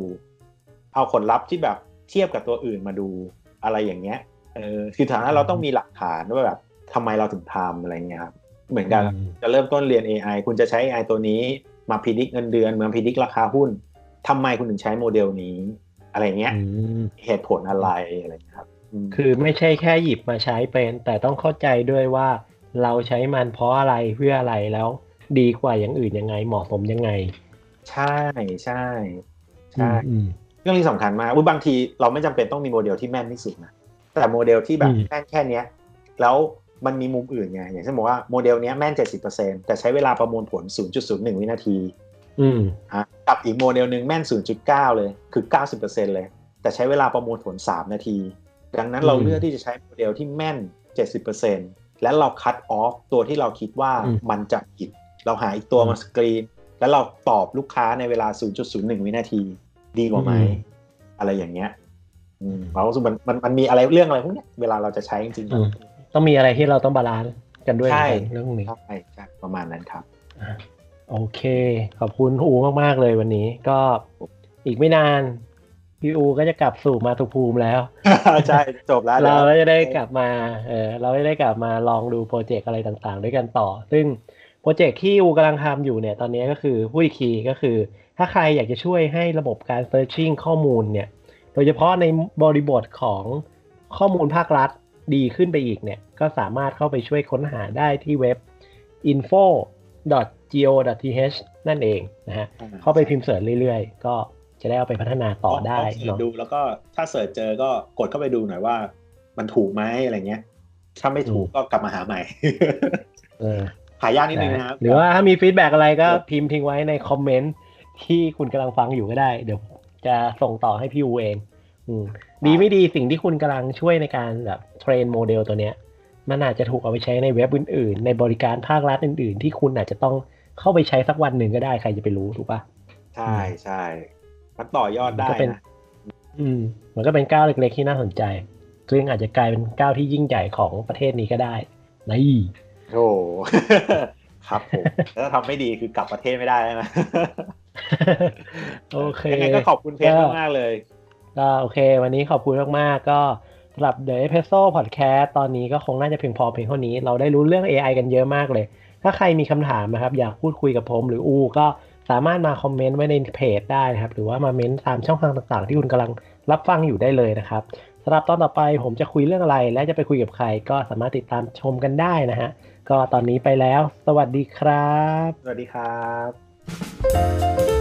เอาผลลัพธ์ที่แบบเทียบกับตัวอื่นมาดูอะไรอย่างเงี้ยคือฐานะเราต้องมีหลักฐานว่าแบบทำไมเราถึงทำอะไรเงี้ยครับเหมือนกันจะเริ่มต้นเรียน AI คุณจะใช้ AI ตัวนี้มาพิจิตรเงินเดือนมาพิจิตรราคาหุ้นทำไมคุณถึงใช้โมเดลนี้อะไรเงี้ยเหตุผลอะไรอะไรครับคือไม่ใช่แค่หยิบมาใช้เป็นแต่ต้องเข้าใจด้วยว่าเราใช้มันเพราะอะไรเพื่ออะไรแล้วดีกว่าอย่างอื่นยังไงเหมาะสมยังไงใช่ใช่ใช่เรื่องนี้สำคัญมากบางทีเราไม่จำเป็นต้องมีโมเดลที่แม่นที่สุดนะแต่โมเดลที่แบบแม่นแค่นี้แล้วมันมีมุมอื่นไงอย่างเช่นบอกว่าโมเดลนี้แม่น 70% แต่ใช้เวลาประมวลผล 0.01 วินาทีกับอีกโมเดลนึงแม่น 0.9 เลยคือ 90% เลยแต่ใช้เวลาประมวลผล3นาทีดังนั้นเราเลือกที่จะใช้โมเดลที่แม่น 70% และเราคัตออฟตัวที่เราคิดว่ามันจะผิดเราหาอีกตัวมาสกรีนแล้วเราตอบลูกค้าในเวลา 0.01 วินาทีดีกว่าไหมอะไรอย่างเงี้ยเรารู้สึกมันมีอะไรเรื่องอะไรพวกนี้เวลาเราจะใช้จริงๆต้องมีอะไรที่เราต้องบาลานซ์กันด้วยเรื่องนี้ใช่ประมาณนั้นครับโอเคขอบคุณอูมากๆเลยวันนี้ก็อีกไม่นานพี่อูก็จะกลับสู่มาตุภูมิแล้วใช่จบแล้วเราก็จะได้กลับมาเราจะได้กลับมาลองดูโปรเจกต์อะไรต่างๆด้วยกันต่อซึ่งโปรเจกต์ที่อูกำลังทำอยู่เนี่ยตอนนี้ก็คือพูดอีกทีก็คือถ้าใครอยากจะช่วยให้ระบบการ searching ข้อมูลเนี่ยโดยเฉพาะในบริบทของข้อมูลภาครัฐดีขึ้นไปอีกเนี่ยก็สามารถเข้าไปช่วยค้นหาได้ที่เว็บ info.go.th นั่นเองนะฮะเข้าไปพิมพ์เสิร์ชเรื่อยๆก็จะได้เอาไปพัฒนาต่อได้เนาะดูแล้วก็ถ้าเสิร์ชเจอก็กดเข้าไปดูหน่อยว่ามันถูกไหมอะไรเงี้ย ถ้าไม่ถูกก็กลับมาหาใหม่หายากนิดนึงนะครับหรือว่าถ้ามีฟีดแบ็กอะไรก็พิมพ์ทิ้งไว้ในคอมเมนต์ที่คุณกำลังฟังอยู่ก็ได้เดี๋ยวจะส่งต่อให้พี่อูเองดีไม่ดีสิ่งที่คุณกำลังช่วยในการแบบเทรนโมเดลตัวเนี้ยมันอาจจะถูกเอาไปใช้ในเว็บอื่นๆในบริการภาครัฐอื่นๆที่คุณอาจจะต้องเข้าไปใช้สักวันหนึ่งก็ได้ใครจะไปรู้ถูกป่ะใช่ใช่มันต่อยอดได้นะมันก็เป็นก้าวเล็กๆที่น่าสนใจซึ่งอาจจะกลายเป็นก้าวที่ยิ่งใหญ่ของประเทศนี้ก็ได้นี่โอ้ครับผมถ้าทำไม่ดีคือกลับประเทศไม่ได้นะโอเคยังไงก็ขอบคุณเพจมากๆเลยก็โอเควันนี้ขอบคุณมากๆก็สำหรับ The Espresso Podcast ตอนนี้ก็คงน่าจะเพียงพอเพียงเท่านี้เราได้รู้เรื่อง AI กันเยอะมากเลยถ้าใครมีคำถามนะครับอยากพูดคุยกับผมหรืออูก็สามารถมาคอมเมนต์ไว้ในเพจได้นะครับหรือว่ามาเม้นตามช่องทางต่างๆที่คุณกำลังรับฟังอยู่ได้เลยนะครับสำหรับตอนต่อไปผมจะคุยเรื่องอะไรและจะไปคุยกับใครก็สามารถติดตามชมกันได้นะฮะก็ตอนนี้ไปแล้วสวัสดีครับสวัสดีครับ